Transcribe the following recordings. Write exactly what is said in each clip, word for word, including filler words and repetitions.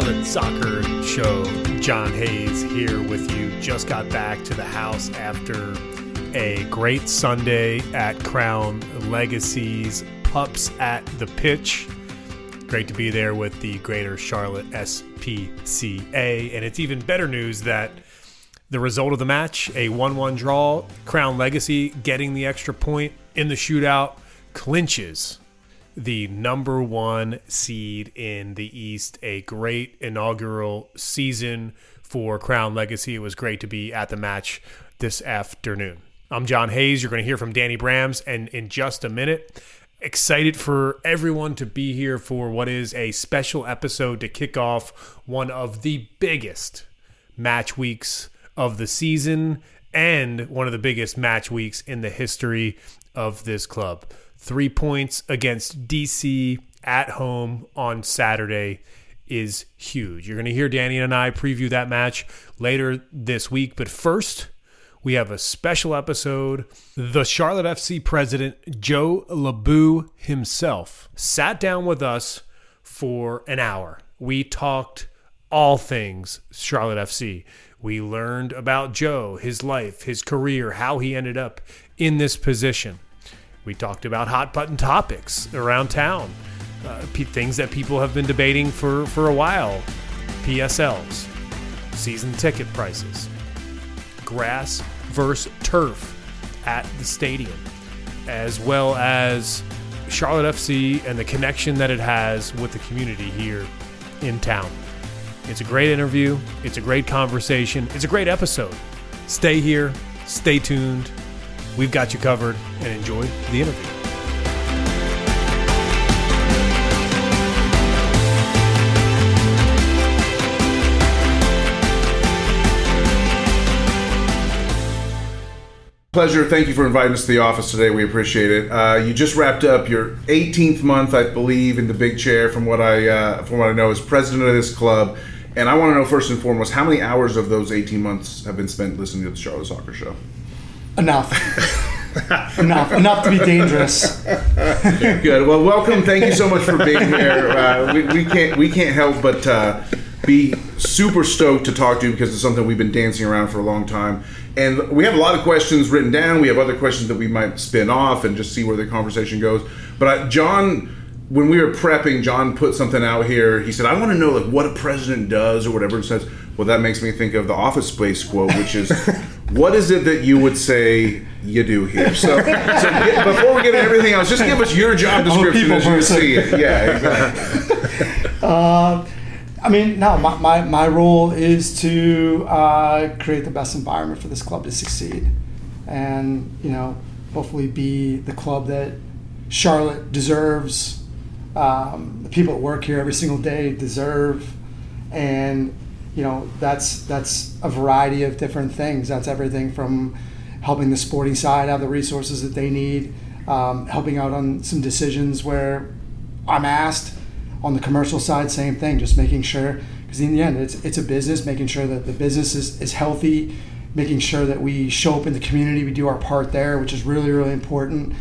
Charlotte Soccer Show. John Hayes here with you. Just got back to the house after a great Sunday at Crown Legacy's Pups at the Pitch. Great to be there with the Greater Charlotte S P C A. And it's even better news that the result of the match, a one one draw, Crown Legacy getting the extra point in the shootout, clinches the number one seed in the East. A great inaugural season for Crown Legacy. It was great to be at the match this afternoon. I'm John Hayes. You're going to hear from Danny Brams and in just a minute. Excited for everyone to be here for what is a special episode to kick off one of the biggest match weeks of the season and one of the biggest match weeks in the history of this club. Three points against D C at home on Saturday is huge. You're going to hear Danny and I preview that match later this week, but first, we have a special episode. The Charlotte F C president, Joe LaBue himself, sat down with us for an hour. We talked all things Charlotte F C. We learned about Joe, his life, his career, how he ended up in this position. We talked about hot button topics around town, uh, p- things that people have been debating for, for a while, P S Ls, season ticket prices, grass versus turf at the stadium, as well as Charlotte F C and the connection that it has with the community here in town. It's a great interview. It's a great conversation. It's a great episode. Stay here. Stay tuned. We've got you covered, and enjoy the interview. Pleasure. Thank you for inviting us to the office today. We appreciate it. Uh, you just wrapped up your eighteenth month, I believe, in the big chair. From what I uh, from what I know, as president of this club, and I want to know first and foremost how many hours of those eighteen months have been spent listening to the Charlotte Soccer Show. Enough. enough. Enough to be dangerous. Good. Well, welcome. Thank you so much for being here. Uh, we, we can't we can't help but uh, be super stoked to talk to you because it's something we've been dancing around for a long time. And we have a lot of questions written down. We have other questions that we might spin off and just see where the conversation goes. But I, John, when we were prepping, John put something out here. He said, I want to know like what a president does or whatever. It says, well, that makes me think of the Office Space quote, which is, what is it that you would say you do here? So, so get, before we get into everything else, just give us your job description as you see it. Yeah, exactly. Uh, I mean, no, my, my, my role is to uh, create the best environment for this club to succeed and, you know, hopefully be the club that Charlotte deserves, um, the people that work here every single day deserve. And, you know, that's that's a variety of different things. That's everything from helping the sporting side have the resources that they need, um, helping out on some decisions where I'm asked. On the commercial side, same thing, just making sure, because in the end, it's it's a business, making sure that the business is, is healthy, making sure that we show up in the community, we do our part there, which is really, really important.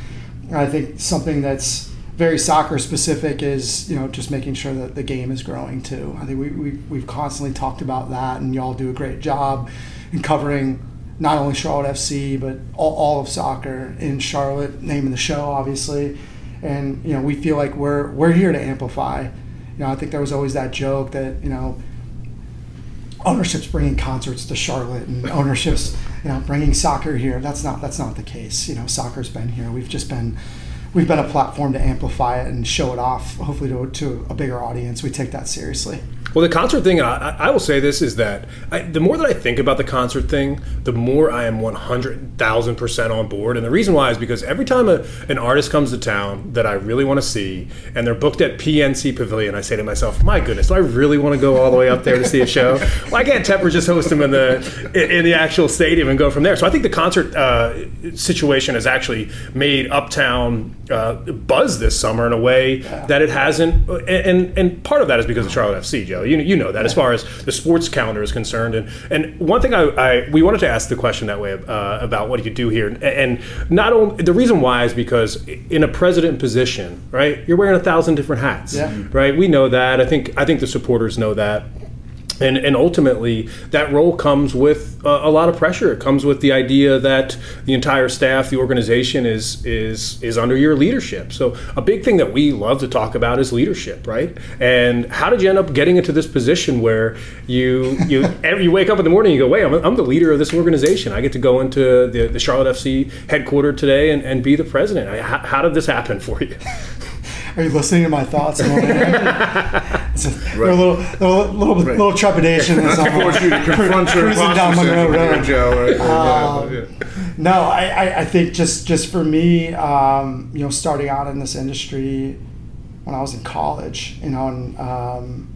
And I think something that's very soccer specific is, you know, just making sure that the game is growing too. I think we, we, we've constantly talked about that, and y'all do a great job in covering not only Charlotte F C, but all, all of soccer in Charlotte, naming the show, obviously. And, you know, we feel like we're we're here to amplify. You know, I think there was always that joke that, you know, ownership's bringing concerts to Charlotte and ownership's, you know, bringing soccer here. That's not that's not the case. You know, soccer's been here. We've just been we've been a platform to amplify it and show it off, hopefully to, to a bigger audience. We take that seriously. Well, the concert thing, and I, I will say this, is that I, the more that I think about the concert thing, the more I am one hundred thousand percent on board. And the reason why is because every time a, an artist comes to town that I really want to see, and they're booked at P N C Pavilion, I say to myself, my goodness, do I really want to go all the way up there to see a show? Why can't Tepper just host them in the in, in the actual stadium and go from there? So I think the concert uh, situation has actually made Uptown uh, buzz this summer in a way yeah. that it hasn't. And and part of that is because of Charlotte F C, Joe. You, you know that yeah. as far as the sports calendar is concerned. And and one thing I, I we wanted to ask the question that way uh, about what you do here. And, and not only the reason why is because in a president position, right, you're wearing a thousand different hats, yeah. right? We know that. I think I think the supporters know that. And and ultimately, that role comes with uh, a lot of pressure. It comes with the idea that the entire staff, the organization is is is under your leadership. So a big thing that we love to talk about is leadership, right? And how did you end up getting into this position where you you every, you wake up in the morning and you go, wait, I'm, I'm the leader of this organization. I get to go into the, the Charlotte F C headquarters today and, and be the president. I, how, how did this happen for you? Are you listening to my thoughts? It's a, right. a little, little, little, right. little trepidation. Is on my, you to confront your cruising down Monroe Road. Joe, right? um, yeah. No, I, I think just, just for me, um, you know, starting out in this industry when I was in college, you know, and um,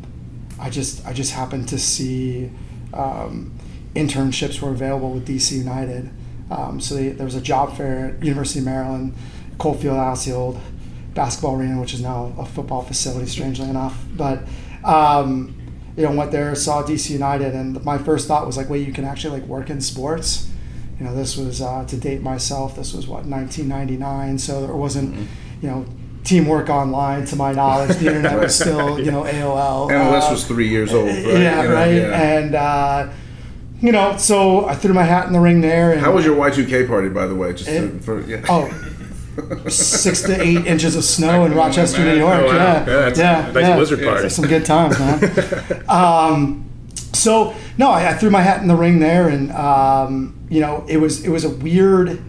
I just, I just happened to see um, internships were available with D C United. Um, so they, there was a job fair at University of Maryland, Coalfield, Alcyon. Basketball arena, which is now a football facility, strangely enough. But um, you know, went there, saw D C United, and my first thought was like, wait, you can actually like work in sports. You know, this was uh, to date myself. This was what nineteen ninety-nine, so there wasn't, mm-hmm. you know, teamwork online to my knowledge. The internet was still, you know, A O L. M L S uh, was three years old. Right? Yeah, you know, right. Yeah. And uh, you know, so I threw my hat in the ring there. And how was your Y two K party, by the way? Just it, to, for, yeah. Oh. Six to eight inches of snow in Rochester, man. New York. Oh, wow. Yeah, yeah, that's yeah, a nice yeah. Blizzard party. Some good times, man. um, so no, I, I threw my hat in the ring there, and um, you know, it was it was a weird.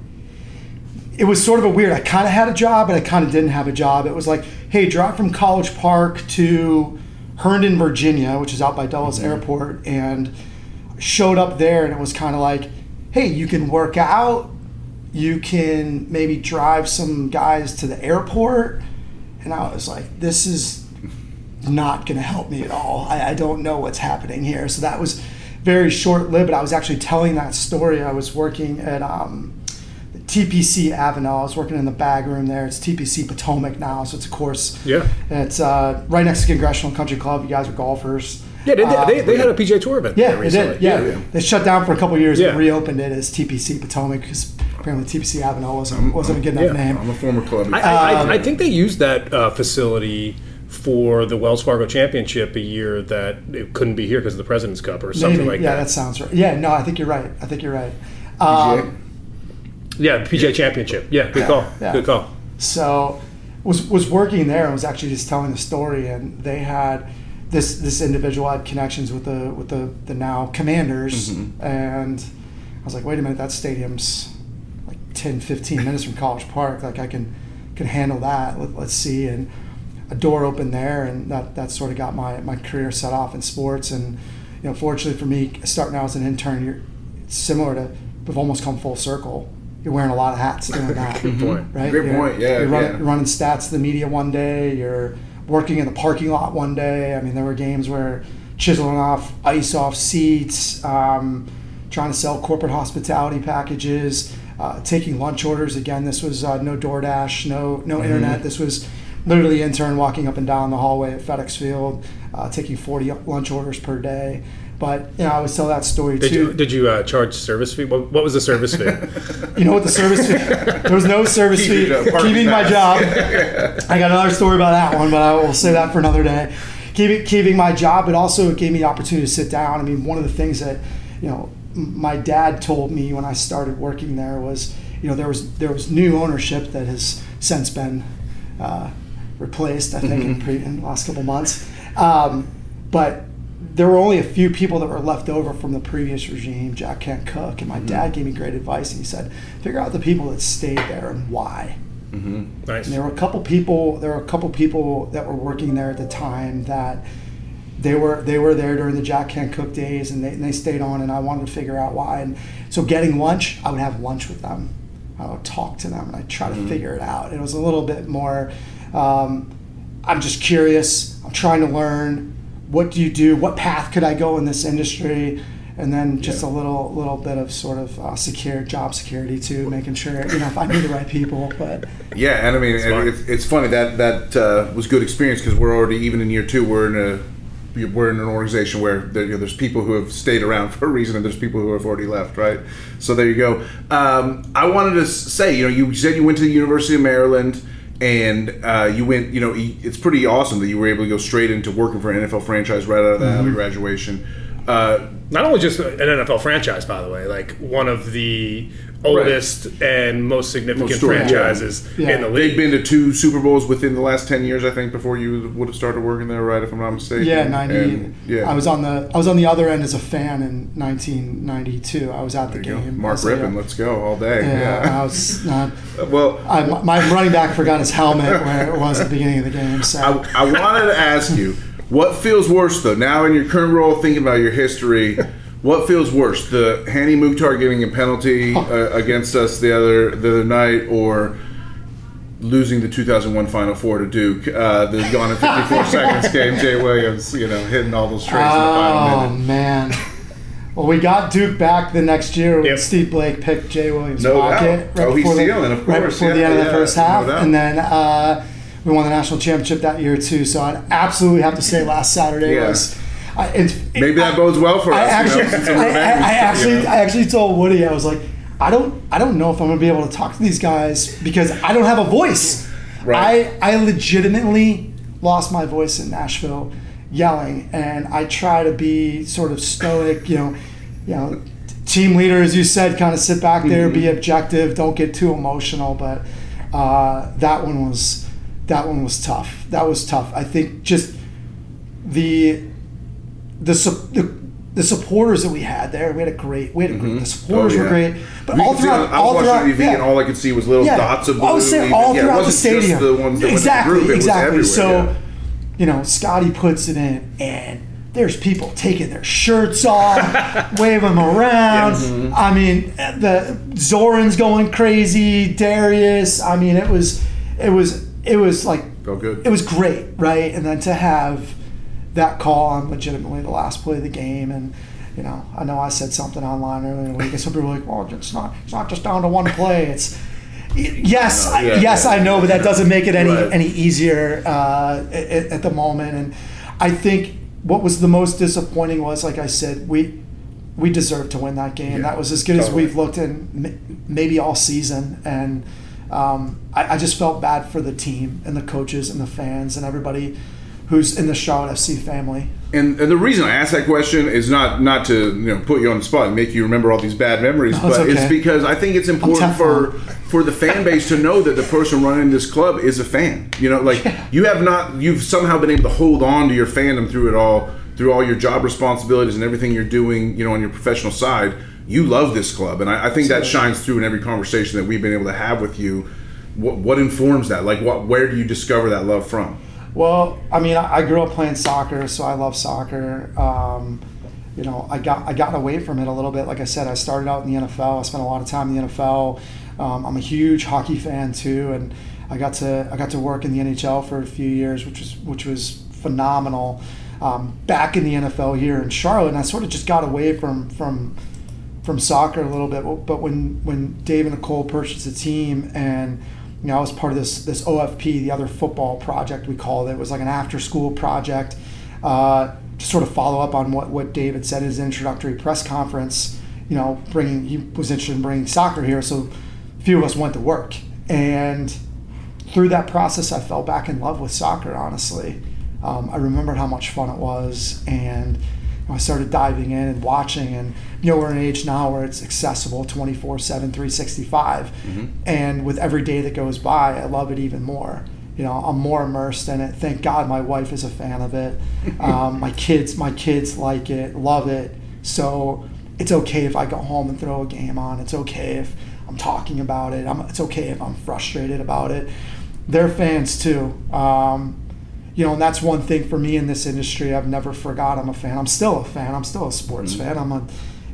It was sort of a weird. I kind of had a job, but I kind of didn't have a job. It was like, hey, drive from College Park to Herndon, Virginia, which is out by Dulles mm-hmm. Airport, and showed up there, and it was kind of like, hey, you can work out. You can maybe drive some guys to the airport. And I was like, this is not gonna help me at all. I, I don't know what's happening here. So that was very short-lived. I was actually telling that story. I was working at um, the T P C Avenue. I was working in the bag room there. It's T P C Potomac now, so it's a course. Yeah. And it's uh, right next to Congressional Country Club. You guys are golfers. Yeah, they, um, they, they had a P G A Tour event yeah, there recently. They did, yeah. yeah, yeah. They shut down for a couple of years yeah. and reopened it as T P C Potomac because apparently T P C Avenue wasn't, wasn't a good enough yeah. name. I'm a former club. I, I, um, I think they used that uh, facility for the Wells Fargo Championship a year that it couldn't be here because of the President's Cup or something maybe, like yeah, that. Yeah, that sounds right. Yeah, no, I think you're right. I think you're right. Um, P G A? Yeah, P G A yeah. Championship. Yeah, good yeah, call. Yeah. Good call. So was was working there and was actually just telling the story, and they had – This this individual had connections with the with the, the now Commanders, mm-hmm. and I was like, wait a minute, that stadium's like ten, fifteen minutes from College Park. Like I can can handle that. Let, let's see. And a door opened there, and that, that sort of got my, my career set off in sports. And you know, fortunately for me, starting out as an intern, you're it's similar to we've almost come full circle. You're wearing a lot of hats doing that. Good point. Right? Good point. Yeah. You're running, yeah. running stats to the media one day. You're working in the parking lot one day. I mean, there were games where chiseling off ice off seats, um, trying to sell corporate hospitality packages, uh, taking lunch orders. Again, this was uh, no DoorDash, no no mm-hmm. internet. This was literally intern walking up and down the hallway at FedEx Field, uh, taking forty lunch orders per day. But you know, I always tell that story did too. You, did you uh, charge service fee? What, what was the service fee? You know what the service fee? There was no service Keep fee. Keeping my job. I got another story about that one, but I will say that for another day. Keeping keeping my job, but also it gave me the opportunity to sit down. I mean, one of the things that you know my dad told me when I started working there was you know there was there was new ownership that has since been uh, replaced. I think mm-hmm. in, pre- in the last couple months, um, but. There were only a few people that were left over from the previous regime, Jack Kent Cooke, and my mm-hmm. dad gave me great advice, and he said, figure out the people that stayed there and why. Mm-hmm. Nice. And there were a couple people. There were a couple people that were working there at the time that they were they were there during the Jack Kent Cooke days, and they, and they stayed on. And I wanted to figure out why. And so, getting lunch, I would have lunch with them. I would talk to them, and I try to mm-hmm. figure it out. It was a little bit more. Um, I'm just curious. I'm trying to learn. What do you do? What path could I go in this industry? And then just yeah. a little little bit of sort of uh, secure job security too, making sure, you know, if I knew the right people. But yeah, and I mean, it's, and it's, it's funny that that uh, was good experience because we're already even in year two, we're in a we're in an organization where there, you know, there's people who have stayed around for a reason, and there's people who have already left, right? So there you go. Um, I wanted to say, you know, you said you went to the University of Maryland. And uh, you went, you know, it's pretty awesome that you were able to go straight into working for an N F L franchise right out of that mm-hmm. graduation. Uh, Not only just an N F L franchise, by the way, like one of the oldest right. and most significant most story, franchises yeah. Yeah. in the league. They've been to two Super Bowls within the last ten years, I think, before you would have started working there, right? If I'm not mistaken. Yeah, ninety. And, yeah. I was on the I was on the other end as a fan in nineteen ninety-two. I was at the game. Go. Mark so, Rippon, yeah. let's go all day. Yeah, yeah. I was not. Well, I, my running back forgot his helmet where it was at the beginning of the game. So I, I wanted to ask you. What feels worse, though, now in your current role, thinking about your history, what feels worse, the Hani Mukhtar getting a penalty uh, against us the other the other night, or losing the two thousand one Final Four to Duke, uh, the gone in fifty-four seconds game, Jay Williams, you know, hitting all those trays oh, in the final minute? Oh, man. Well, we got Duke back the next year when yep. Steve Blake picked Jay Williams' no pocket right, oh, before the, stealing, of course, right before yeah, the end yeah, of the first half, no and then... Uh, we won the national championship that year, too. So I'd absolutely have to say last Saturday yeah. was... I, it, Maybe it, that I, bodes well for I us. Actually, you know, I, I, I, actually, you know. I actually told Woody, I was like, I don't I don't know if I'm going to be able to talk to these guys because I don't have a voice. Right. I, I legitimately lost my voice in Nashville yelling. And I try to be sort of stoic, you know, you know, team leader, as you said, kind of sit back there, mm-hmm. be objective, don't get too emotional. But uh, that one was... That one was tough. That was tough. I think just the the the, the supporters that we had there. We had a great. We had a great. Mm-hmm. The supporters oh, yeah. were great. But all throughout, I was all throughout, T V yeah. and all I could see was little yeah. dots of blue. I was saying all yeah, throughout it wasn't the stadium. Just the ones that exactly. Went to the group. It exactly. Was everywhere, so, yeah. you know, Scotty puts it in, and there's people taking their shirts off, waving them around. Yeah, mm-hmm. I mean, the Zoran's going crazy. Darius. I mean, it was it was. It was like, oh, good. It was great, right? And then to have that call on legitimately the last play of the game, and you know, I know I said something online earlier in the week, and some people were like, "Well, it's not, it's not just down to one play." It's yes, no, yeah, I, yes, yeah, I know, yeah, but that doesn't make it any right. any easier uh, at, at the moment. And I think what was the most disappointing was, like I said, we we deserved to win that game. Yeah, that was as good totally. as we've looked in maybe all season, and. Um, I, I just felt bad for the team and the coaches and the fans and everybody who's in the Charlotte F C family. And, and the reason I asked that question is not not to you know put you on the spot and make you remember all these bad memories, no, it's but okay. it's because I think it's important for for the fan base to know that the person running this club is a fan. You know, like yeah. you have not you've somehow been able to hold on to your fandom through it all, through all your job responsibilities and everything you're doing, you know, on your professional side. You love this club, and I, I think that shines through in every conversation that we've been able to have with you. What, what informs that? Like, what, where do you discover that love from? Well, I mean, I grew up playing soccer, so I love soccer. Um, you know, I got I got away from it a little bit. Like I said, I started out in the N F L. I spent a lot of time in the N F L. Um, I'm a huge hockey fan too, and I got to I got to work in the N H L for a few years, which was which was phenomenal. Um, back in the N F L here in Charlotte, and I sort of just got away from from. from soccer a little bit, but when, when Dave and Nicole purchased the team, and you know I was part of this this O F P, the Other Football Project we called it. It was like an after school project uh, to sort of follow up on what, what Dave had said in his introductory press conference. You know, bringing he was interested in bringing soccer here, so a few of us went to work, and through that process, I fell back in love with soccer. Honestly, um, I remembered how much fun it was, and. I started diving in and watching, and you know we're in an age now where it's accessible twenty-four seven, three sixty-five, mm-hmm. and with every day that goes by, I love it even more. You know, I'm more immersed in it. Thank God, my wife is a fan of it. Um, my kids, my kids like it, love it. So it's okay if I go home and throw a game on. It's okay if I'm talking about it. I'm, it's okay if I'm frustrated about it. They're fans too. Um, You know, and that's one thing for me in this industry. I've never forgot I'm a fan. I'm still a fan. I'm still a sports mm-hmm. fan. I'm a,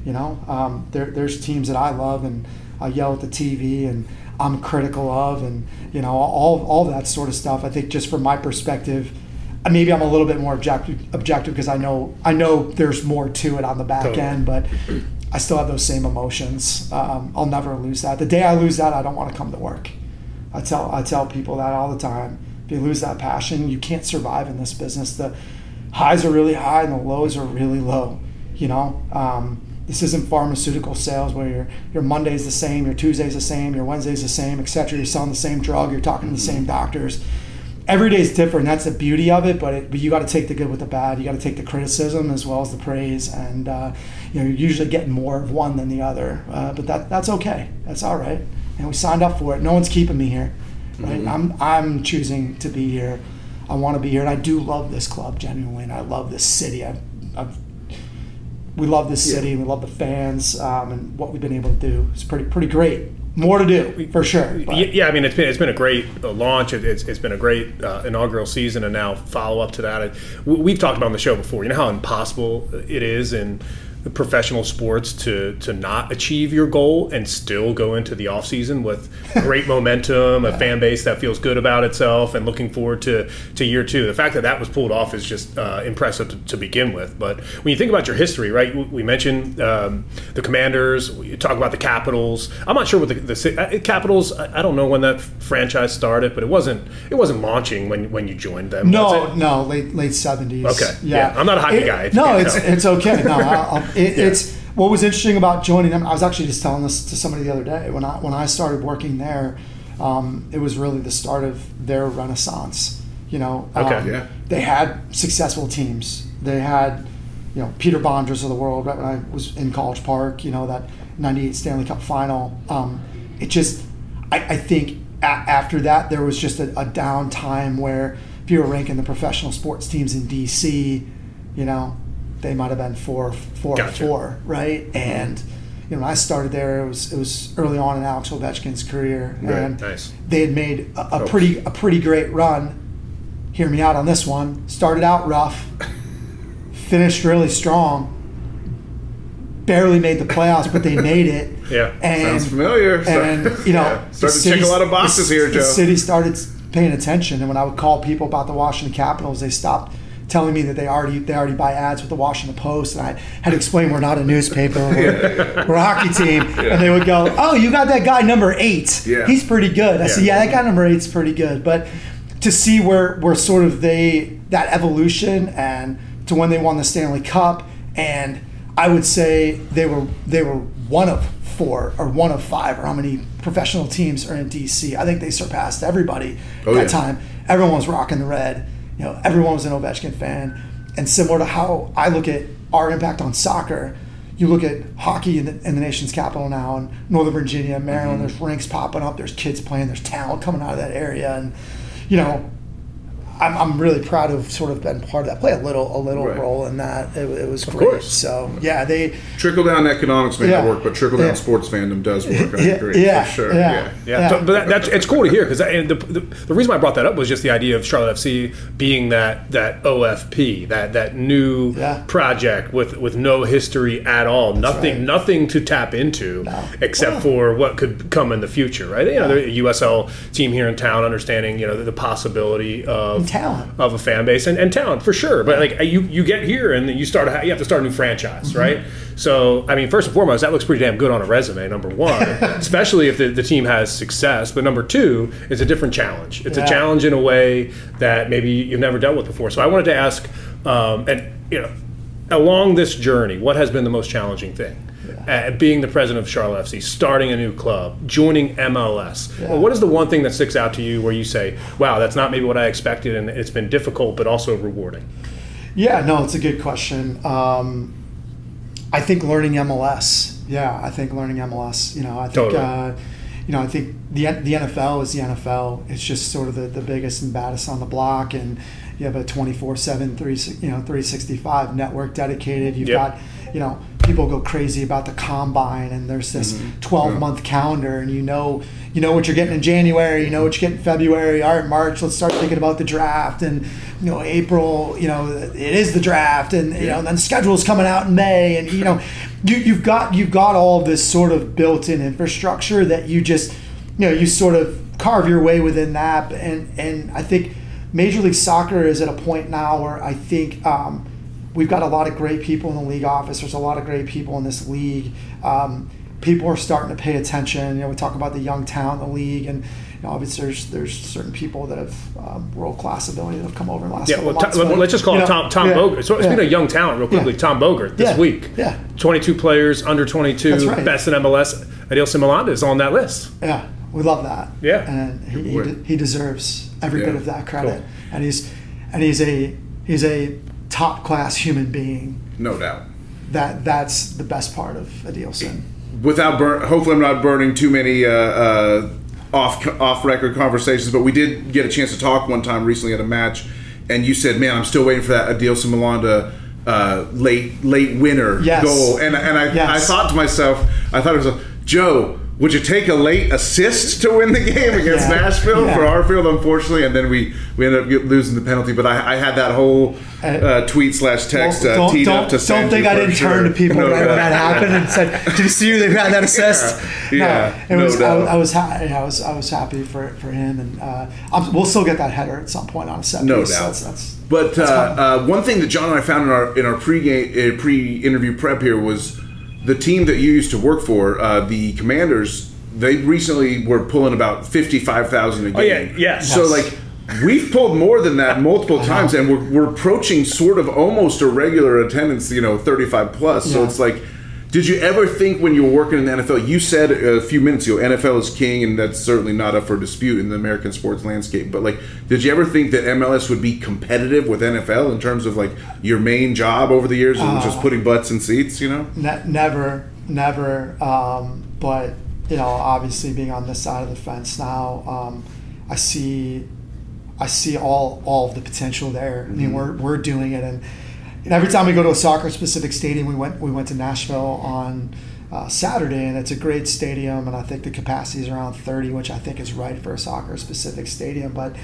you know, um, there, there's teams that I love and I yell at the T V and I'm critical of and, you know, all all that sort of stuff. I think just from my perspective, maybe I'm a little bit more objective objective because I know I know there's more to it on the back totally. end, but I still have those same emotions. Um, I'll never lose that. The day I lose that, I don't want to come to work. I tell I tell people that all the time. If you lose that passion, you can't survive in this business. The highs are really high and the lows are really low. You know, um, this isn't pharmaceutical sales where your your Monday's the same, your Tuesday's the same, your Wednesday's the same, et cetera. You're selling the same drug, you're talking to the same doctors. Every day is different. That's the beauty of it, but, it, but you got to take the good with the bad. You got to take the criticism as well as the praise, and uh, you know, you're usually getting more of one than the other. Uh, but that that's okay. That's all right. And we signed up for it. No one's keeping me here. Right? Mm-hmm. I'm I'm choosing to be here. I want to be here, and I do love this club genuinely, and I love this city. I, I've we love this city. Yeah. We love the fans, um, and what we've been able to do is pretty pretty great. More to do, for sure. But. Yeah, I mean, it's been it's been a great launch. It's it's been a great uh, inaugural season, and now follow up to that. We've talked about on the show before. You know how impossible it is in professional sports to to not achieve your goal and still go into the off season with great momentum, a fan base that feels good about itself, and looking forward to to year two. The fact that that was pulled off is just uh, impressive to, to begin with. But when you think about your history, right? We mentioned um, the Commanders. We talk about the Capitals. I'm not sure what the, the uh, Capitals. I, I don't know when that franchise started, but it wasn't it wasn't launching when when you joined them. No, no, late late seventies. Okay, yeah. yeah. I'm not a hockey it, guy. No, it's know. it's okay. No, I'll, I'll It, yeah. It's what was interesting about joining them. I was actually just telling this to somebody the other day. When I when I started working there, um, it was really the start of their renaissance. You know, um, okay, yeah. They had successful teams. They had, you know, Peter Bondras of the world. Right when I was in College Park, you know, that ninety-eight Stanley Cup final. Um, it just, I, I think a- after that there was just a, a downtime where if you were ranking the professional sports teams in D C, you know, they might have been four, four, gotcha. four, right? And you know, when I started there, it was it was early on in Alex Ovechkin's career, right. and nice. They had made a, a oh. pretty a pretty great run. Hear me out on this one. Started out rough, finished really strong. Barely made the playoffs, but they made it. Yeah, and, sounds familiar. And you know, yeah. started to check a lot of boxes the, here, Joe. The city started paying attention, and when I would call people about the Washington Capitals, they stopped telling me that they already they already buy ads with the Washington Post, and I had to explain we're not a newspaper, we're, we're a hockey team, yeah. and they would go, "Oh, you got that guy number eight? Yeah. He's pretty good." I yeah. said, "Yeah, that guy number eight's pretty good." But to see where where sort of they that evolution and to when they won the Stanley Cup, and I would say they were they were one of four or one of five or how many professional teams are in D C. I think they surpassed everybody oh, at yeah. that time. Everyone was rocking the red. You know, everyone was an Ovechkin fan, and similar to how I look at our impact on soccer, you look at hockey in the, in the nation's capital now, in Northern Virginia, Maryland. Mm-hmm. There's rinks popping up, there's kids playing, there's talent coming out of that area, and you know, I'm I'm really proud of sort of been part of that. Play a little a little right. role in that. It, it was of great. Course. So yeah, they trickle down economics make yeah, it work, but trickle down yeah. sports fandom does work. I yeah, agree yeah, for sure. Yeah, yeah. yeah. yeah. So, but that, that's it's cool to hear because the, the the reason why I brought that up was just the idea of Charlotte F C being that that O F P that that new yeah. project with, with no history at all, that's nothing right. nothing to tap into no. except wow. for what could come in the future. Right? You yeah. know, the U S L team here in town, understanding you know the, the possibility of. Talent of a fan base and, and talent for sure, but like you, you get here and you start a, you have to start a new franchise, mm-hmm. right? So I mean, first and foremost, that looks pretty damn good on a resume. Number one, especially if the, the team has success. But number two, it's a different challenge. It's yeah. a challenge in a way that maybe you've never dealt with before. So I wanted to ask, um, and you know, along this journey, what has been the most challenging thing? Yeah. Uh, being the president of Charlotte F C, starting a new club, joining M L S. Yeah. Well, what is the one thing that sticks out to you where you say, wow, that's not maybe what I expected, and it's been difficult but also rewarding? Yeah, no, it's a good question. Um, I think learning M L S. Yeah, I think learning M L S. You know, I think totally. uh, you know, I think the the N F L is the N F L. It's just sort of the, the biggest and baddest on the block, and you have a twenty-four seven, three, you know, three sixty-five network dedicated. You've yep. got, you know, people go crazy about the combine, and there's this mm-hmm. twelve-month yeah. calendar, and you know you know what you're getting in January, you know what you're getting in February, all right, March, let's start thinking about the draft, and, you know, April, you know, it is the draft, and, you yeah. know, and then the schedule's coming out in May, and, you know, you, you've got you've got all this sort of built-in infrastructure that you just, you know, you sort of carve your way within that, and, and I think Major League Soccer is at a point now where I think um, we've got a lot of great people in the league office. There's a lot of great people in this league. Um, people are starting to pay attention. You know, we talk about the young talent in the league, and you know, obviously there's there's certain people that have um, world class ability that have come over in the last. Yeah, couple well, months, t- but, let's just call it know, Tom Tom yeah, Bogert. So speaking yeah. of young talent, real quickly, yeah. Tom Bogert this yeah. week. Yeah, twenty-two players under twenty-two, right. best in M L S. Adilson Malanda is on that list. Yeah, we love that. Yeah, and he he, de- he deserves every yeah. bit of that credit. Cool. And he's and he's a he's a top class human being. No doubt. That that's the best part of Adilson. Without burn, hopefully I'm not burning too many uh, uh, off off record conversations, but we did get a chance to talk one time recently at a match, and you said, "Man, I'm still waiting for that Adilson Malanda uh, late late winner yes. goal." And and I yes. I thought to myself, I thought it was a, Joe. Would you take a late assist to win the game against yeah. Nashville yeah. for our field, unfortunately, and then we, we ended up losing the penalty. But I, I had that whole uh, tweet slash text well, uh, teed up to send Don't think I didn't sure. turn to people no right when that happened and said, "Did you see they had that assist?" Yeah, yeah. No, it no was. Doubt. I, I was. Ha- I was. I was happy for for him, and uh, I'm, we'll still get that header at some point on a set piece. No doubt. So that's, that's, but that's uh, uh, one thing that John and I found in our in our pre-game uh, pre-interview prep here was. The team that you used to work for, uh, the Commanders, they recently were pulling about fifty-five thousand a game. Oh, yeah, yeah. Yes. So, like, we've pulled more than that multiple times, and we're, we're approaching sort of almost a regular attendance, you know, thirty-five plus. Yeah. So it's like, did you ever think when you were working in the N F L, you said a few minutes ago, N F L is king, and that's certainly not up for dispute in the American sports landscape. But, like, did you ever think that M L S would be competitive with N F L in terms of, like, your main job over the years and uh, just putting butts in seats, you know? Ne- never, never. Um, but, you know, obviously being on this side of the fence now, um, I see I see all, all of the potential there. Mm-hmm. I mean, we're we're doing it, and And every time we go to a soccer-specific stadium, we went we went to Nashville on uh, Saturday, and it's a great stadium, and I think the capacity is around thirty, which I think is right for a soccer-specific stadium. But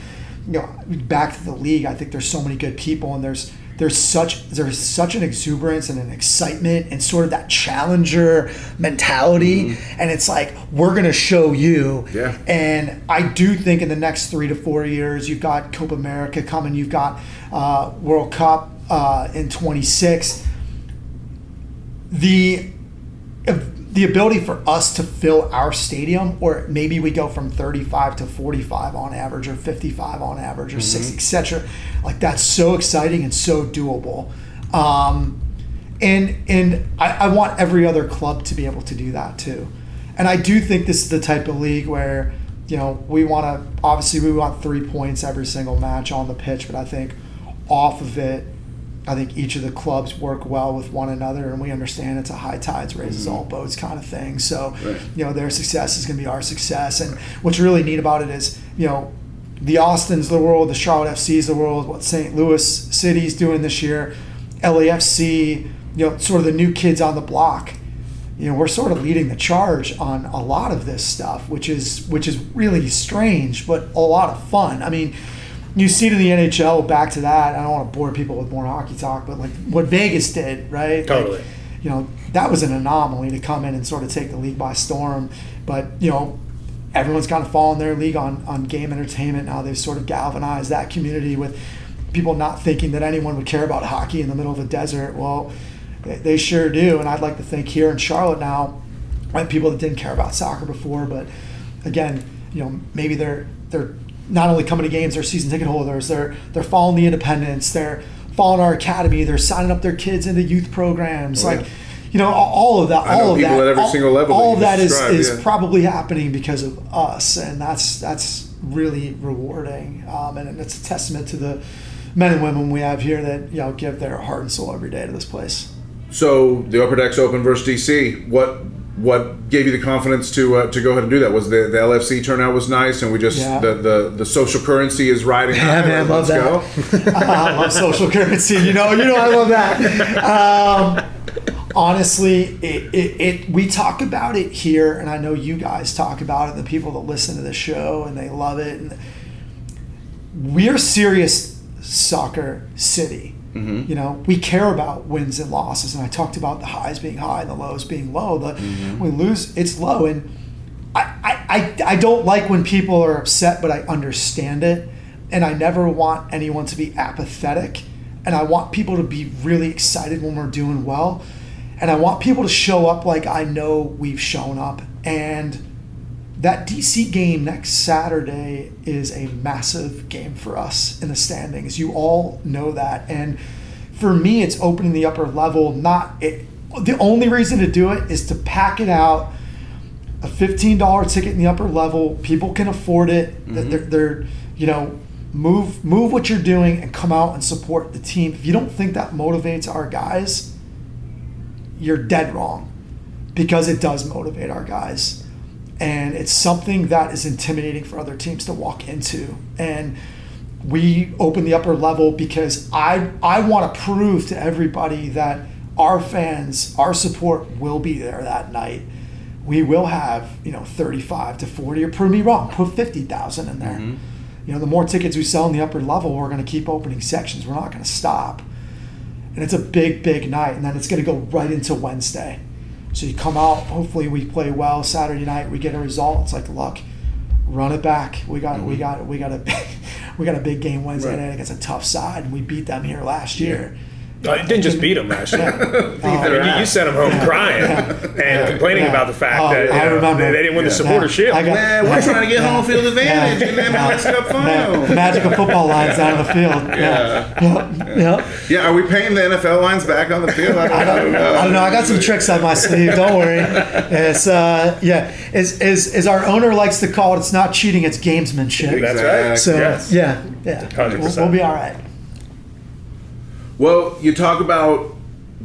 you know, back to the league, I think there's so many good people, and there's there's such there's such an exuberance and an excitement and sort of that challenger mentality, mm-hmm. and it's like we're gonna show you. Yeah. And I do think in the next three to four years, you've got Copa America coming, you've got uh, World Cup. Uh, in twenty-six, the the ability for us to fill our stadium, or maybe we go from thirty-five to forty-five on average, or fifty-five on average, or mm-hmm. sixty, et cetera. Like, that's so exciting and so doable. Um, and and I, I want every other club to be able to do that too. And I do think this is the type of league where, you know, we want to obviously we want three points every single match on the pitch, but I think off of it. I think each of the clubs work well with one another, and we understand it's a high tides raises mm-hmm. all boats kind of thing. So, right. you know, their success is going to be our success. And what's really neat about it is, you know, the Austins of the world, the Charlotte F Cs of the world, what Saint Louis City's doing this year, L A F C, you know, sort of the new kids on the block. You know, we're sort of leading the charge on a lot of this stuff, which is which is really strange, but a lot of fun. I mean. You see to the N H L, back to that, I don't want to bore people with more hockey talk, but like what Vegas did, right? Totally. Like, you know, that was an anomaly to come in and sort of take the league by storm. But, you know, everyone's kind of fallen their league on, on game entertainment. Now they've sort of galvanized that community with people not thinking that anyone would care about hockey in the middle of the desert. Well, they, they sure do. And I'd like to think here in Charlotte now, right, people that didn't care about soccer before, but again, you know, maybe they're they're not only coming to games, they're season ticket holders, they're they're following the independents, they're following our academy, they're signing up their kids into youth programs. Oh, yeah. Like, you know, all of that, I all know of people that, at every all, single level all of that is, is yeah. probably happening because of us, and that's that's really rewarding, um, and it's a testament to the men and women we have here that, you know, give their heart and soul every day to this place. So the Upper Deck's Open versus D C. What? What gave you the confidence to uh, to go ahead and do that? Was the, the L F C turnout was nice, and we just yeah. the, the the social currency is riding. Yeah, high. Man, I love Let's that. Go. uh, I love social currency. You know, you know, I love that. Um, honestly, it, it, it we talk about it here, and I know you guys talk about it. The people that listen to the show and they love it. And we're serious soccer city. Mm-hmm. You know, we care about wins and losses, and I talked about the highs being high and the lows being low. But mm-hmm. when we lose, it's low, and I, I, I, I don't like when people are upset, but I understand it. and I never want anyone to be apathetic, and I want people to be really excited when we're doing well, and I want people to show up like I know we've shown up. And that D C game next Saturday is a massive game for us in the standings. You all know that. And for me, it's opening the upper level. Not it, the only reason to do it is to pack it out. A fifteen dollars ticket in the upper level, people can afford it. Mm-hmm. They're, they're, you know, move move what you're doing and come out and support the team. If you don't think that motivates our guys, you're dead wrong, because it does motivate our guys. And it's something that is intimidating for other teams to walk into. And we open the upper level because I I want to prove to everybody that our fans, our support will be there that night. We will have, you know, thirty-five to forty, or prove me wrong, put fifty thousand in there. Mm-hmm. You know, the more tickets we sell in the upper level, we're going to keep opening sections. We're not going to stop. And it's a big, big night. And then it's going to go right into Wednesday. So you come out, hopefully we play well Saturday night, we get a result, it's like, look, run it back. We got mm-hmm. we got we got a big, we got a big game Wednesday right. night against a tough side, and we beat them here last year. No, you didn't just beat them last year. Yeah. um, you, you sent them home yeah, crying yeah, and yeah, complaining yeah. about the fact um, that I know, remember, they, they didn't win yeah, the supporter shield. Man, man, we're trying to get yeah, home field advantage yeah, and then all that stuff fun. Magical football lines out of the field. Yeah. Yeah. Yeah. Yeah. yeah, are we painting the N F L lines back on the field? I don't, I don't know. I don't know. I got some tricks on my sleeve. Don't worry. It's uh, yeah, as as as our owner likes to call it, it's not cheating, it's gamesmanship. That's right. So yes. yeah, yeah, we'll, we'll be all right. Well, you talk about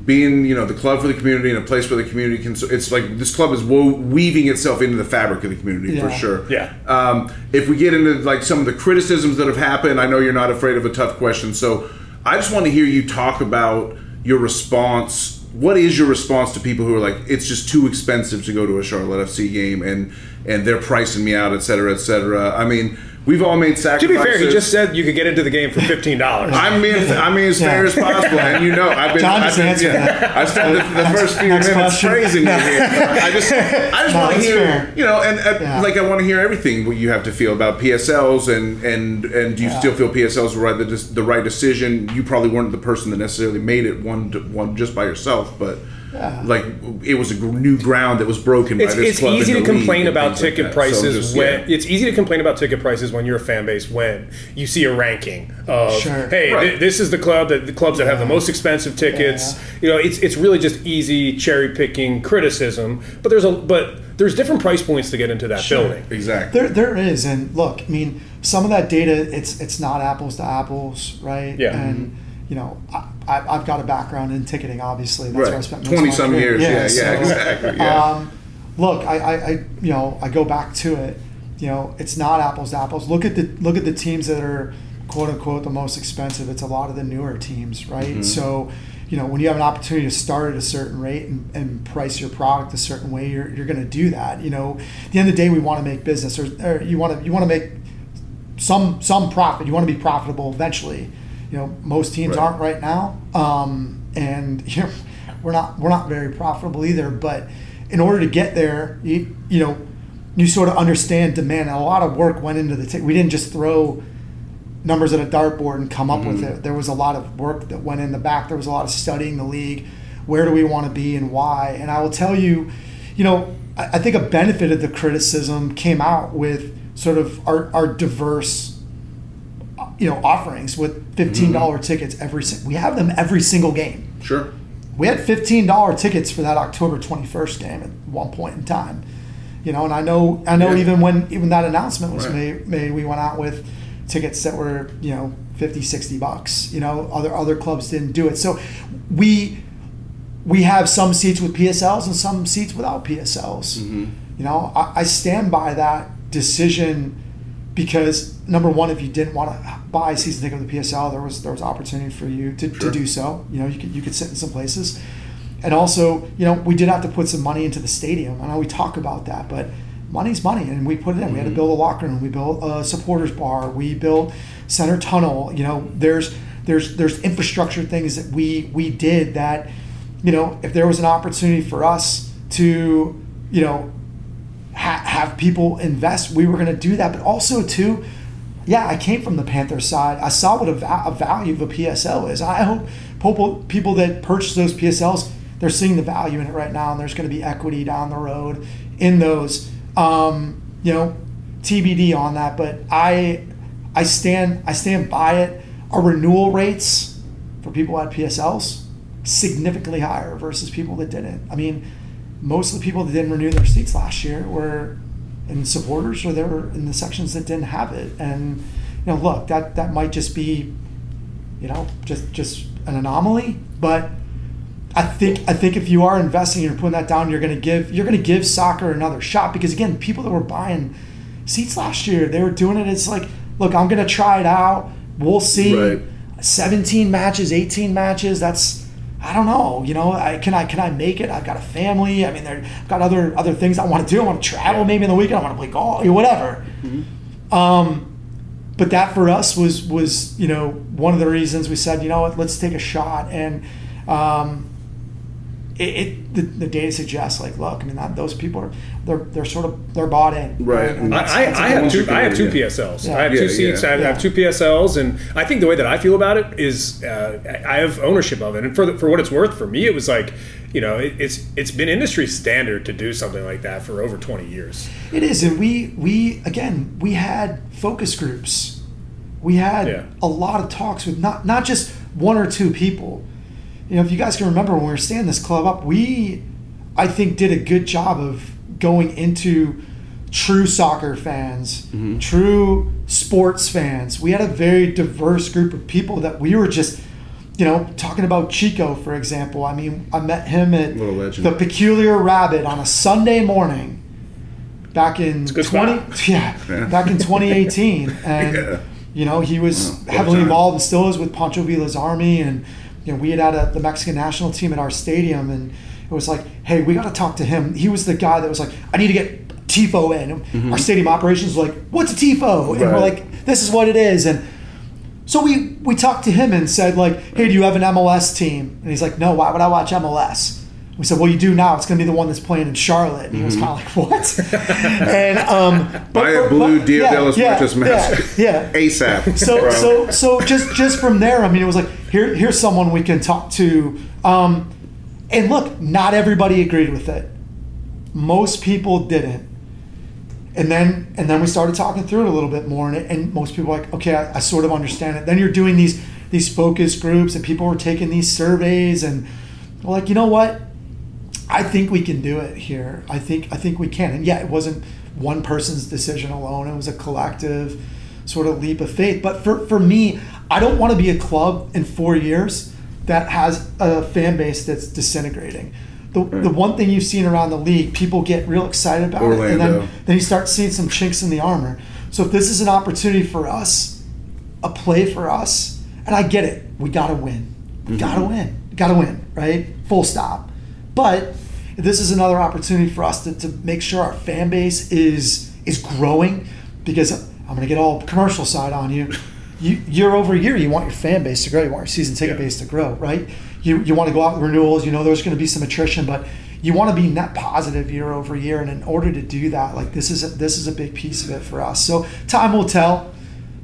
being, you know, the club for the community and a place where the community can. It's like this club is wo- weaving itself into the fabric of the community yeah. for sure. Yeah. Um, if we get into like some of the criticisms that have happened, I know you're not afraid of a tough question. So I just want to hear you talk about your response. What is your response to people who are like, it's just too expensive to go to a Charlotte F C game, and and they're pricing me out, et cetera, et cetera. I mean, we've all made sacrifices. To be fair, he just said you could get into the game for fifteen dollars. I'm being, I'm being as yeah. fair as possible, and you know, I've been, I've been yeah, I spent the, the first few minutes question. praising no. you here. I just, I just no, want to hear, fair. you know, and uh, yeah. like I want to hear everything what you have to feel about P S Ls, and and, and do you yeah. still feel P S Ls were right, the, the right decision? You probably weren't the person that necessarily made it one to one just by yourself, but. Yeah. Like it was a g- new ground that was broken. It's, by this it's club easy to complain about ticket like prices. So just, when yeah. it's easy to complain about ticket prices when you're a fan base, when you see a ranking of sure. hey, right. th- this is the club that the clubs that yeah. have the most expensive tickets. Yeah. You know, it's it's really just easy cherry picking criticism. But there's a but there's different price points to get into that sure. building. Exactly. There there is, and look, I mean, some of that data it's it's not apples to apples, right? Yeah. And you know, I, I, I've got a background in ticketing, obviously. That's right. where I spent most twenty some years. Yeah, yeah, so, yeah exactly. Yeah. Um, look, I, I, I, you know, I go back to it. You know, it's not apples to apples. Look at the look at the teams that are quote unquote the most expensive. It's a lot of the newer teams, right? Mm-hmm. So, you know, when you have an opportunity to start at a certain rate and, and price your product a certain way, you're you're going to do that. You know, at the end of the day, we want to make business, or, or you want to you want to make some some profit. You want to be profitable eventually. You know, most teams right. aren't right now, um, and you know, we're not we're not very profitable either. But in order to get there, you, you know, you sort of understand demand. And a lot of work went into the ticket. We didn't just throw numbers at a dartboard and come up mm-hmm. with it. There was a lot of work that went in the back. There was a lot of studying the league. Where do we want to be and why? And I will tell you, you know, I, I think a benefit of the criticism came out with sort of our, our diverse. You know, offerings with fifteen dollars mm-hmm. tickets every single, we have them every single game. Sure. We had fifteen dollars tickets for that October twenty-first game at one point in time. You know, and I know, I know yeah. even when, even that announcement was right. made, made, we went out with tickets that were, you know, fifty, sixty bucks, you know, other, other clubs didn't do it. So we, we have some seats with P S Ls and some seats without P S Ls. Mm-hmm. You know, I, I stand by that decision because number one, if you didn't want to buy a season ticket with the P S L, there was there was opportunity for you to, sure. to do so. You know, you could you could sit in some places, and also, you know, we did have to put some money into the stadium. I know we talk about that, but money's money, and we put it in. Mm-hmm. We had to build a locker room, we built a supporters bar, we built center tunnel. You know, there's there's there's infrastructure things that we we did that, you know, if there was an opportunity for us to, you know, ha- have people invest, we were going to do that. But also too, yeah, I came from the Panthers side. I saw what a, va- a value of a P S L is. I hope people, people that purchase those P S Ls, they're seeing the value in it right now, and there's going to be equity down the road in those. Um, you know, T B D on that, but I, I stand, I stand by it. Our renewal rates for people who had P S Ls significantly higher versus people that didn't. I mean, most of the people that didn't renew their seats last year were in supporters, or they were in the sections that didn't have it. And you know, look, that that might just be, you know, just just an anomaly. But I think I think if you are investing and you're putting that down, you're going to give you're going to give soccer another shot, because again, people that were buying seats last year, they were doing it. It's like, look, I'm going to try it out. We'll see. Right. seventeen matches, eighteen matches. That's, I don't know, you know, I, can I can I make it? I've got a family. I mean, there, I've got other other things I want to do. I want to travel maybe in the weekend. I want to play golf, whatever. Mm-hmm. Um, but that for us was, was, you know, one of the reasons we said, you know what, let's take a shot. And um, it, it the, the data suggests, like, look, I mean, that, those people are, they're they're sort of, they're bought in. Right. And that's, I, that's I, have two, I have two P S Ls. Yeah. I have yeah, two seats. Yeah. I have, yeah. have two P S Ls. And I think the way that I feel about it is uh, I have ownership of it. And for the, for what it's worth, for me, it was like, you know, it, it's it's been industry standard to do something like that for over twenty years. It is. And we, we again, we had focus groups. We had yeah. a lot of talks with not, not just one or two people. You know, if you guys can remember when we were standing this club up, we, I think, did a good job of going into true soccer fans, mm-hmm. true sports fans. We had a very diverse group of people that we were just, you know, talking about Chico, for example. I mean, I met him at the Peculiar Rabbit on a Sunday morning back in twenty yeah, yeah. back in twenty eighteen, and yeah. you know, he was wow. heavily time. involved and still is with Pancho Villa's Army, and you know, we had had a, the Mexican national team at our stadium, and it was like, hey, we got to talk to him. He was the guy that was like, I need to get Tifo in. Mm-hmm. Our stadium operations was like, what's a Tifo? And right. we're like, this is what it is. And so we, we talked to him and said, like, hey, do you have an M L S team? And he's like, no, why would I watch M L S? And we said, well, you do now. It's going to be the one that's playing in Charlotte. And mm-hmm. he was kind of like, what? and um, but, Buy a blue but, Dia de los Muertos mask. Yeah, yeah. ASAP. So bro. so so just, just from there, I mean, it was like, here here's someone we can talk to. Um, And look, not everybody agreed with it. Most people didn't. And then and then we started talking through it a little bit more, and, it, and most people were like, okay, I, I sort of understand it. Then you're doing these these focus groups, and people were taking these surveys, and we're like, you know what? I think we can do it here. I think I think we can. And yeah, it wasn't one person's decision alone. It was a collective sort of leap of faith. But for, for me, I don't want to be a club in four years that has a fan base that's disintegrating. The right. the one thing you've seen around the league, people get real excited about Orlando. it, and then, then you start seeing some chinks in the armor. So if this is an opportunity for us, a play for us, and I get it, we gotta win. We mm-hmm. gotta win. Gotta win, right? Full stop. But if this is another opportunity for us to, to make sure our fan base is is growing, because I'm gonna get all commercial side on you. You, year over year, you want your fan base to grow. You want your season ticket yeah. base to grow, right? You you want to go out with renewals. You know there's going to be some attrition, but you want to be net positive year over year. And in order to do that, like this is a, this is a big piece of it for us. So time will tell.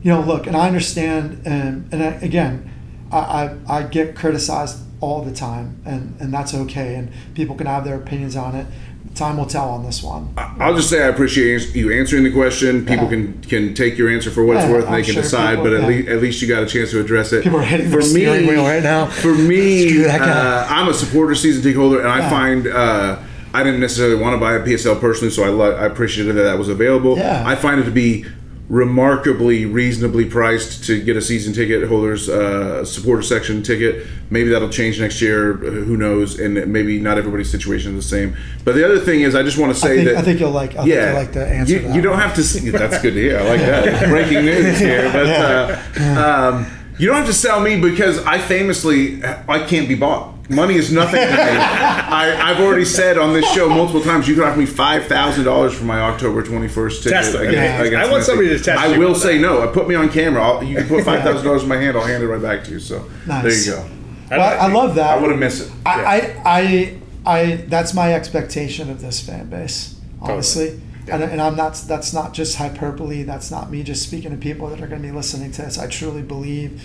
You know, look, and I understand, and and I, again, I, I I get criticized all the time, and and that's okay. And people can have their opinions on it. Time will tell on this one. I'll just say I appreciate you answering the question. People yeah. can, can take your answer for what yeah, it's worth, and I'm they can sure decide. People, but at yeah. least at least you got a chance to address it. People are hitting for the steering me, wheel right now. For me, uh, I'm a supporter season ticket holder, and yeah. I find uh, I didn't necessarily want to buy a P S L personally, so I lo- I appreciated that that was available. Yeah. I find it to be remarkably reasonably priced to get a season ticket holder's uh, supporter section ticket. Maybe that'll change next year. Who knows? And maybe not everybody's situation is the same. But the other thing is, I just want to say I think, that I think you'll like. I yeah, think you'll like the answer. You, to that you don't one. have to. See, that's good to hear. I like that. Breaking news here, but uh, yeah. um, you don't have to sell me, because I famously I can't be bought. Money is nothing to me. I, I've already said on this show multiple times, you could offer me five thousand dollars for my October twenty-first ticket. Test against, yeah. against I want somebody to test it. I will say that. no. Put me on camera. I'll, you can put five thousand dollars in my hand. I'll hand it right back to you. So nice. There you go. Well, I, I love that. I wouldn't miss it. I, yeah. I, I, I, that's my expectation of this fan base, honestly. Totally. And, and I'm not, that's not just hyperbole. That's not me just speaking to people that are going to be listening to this. I truly believe,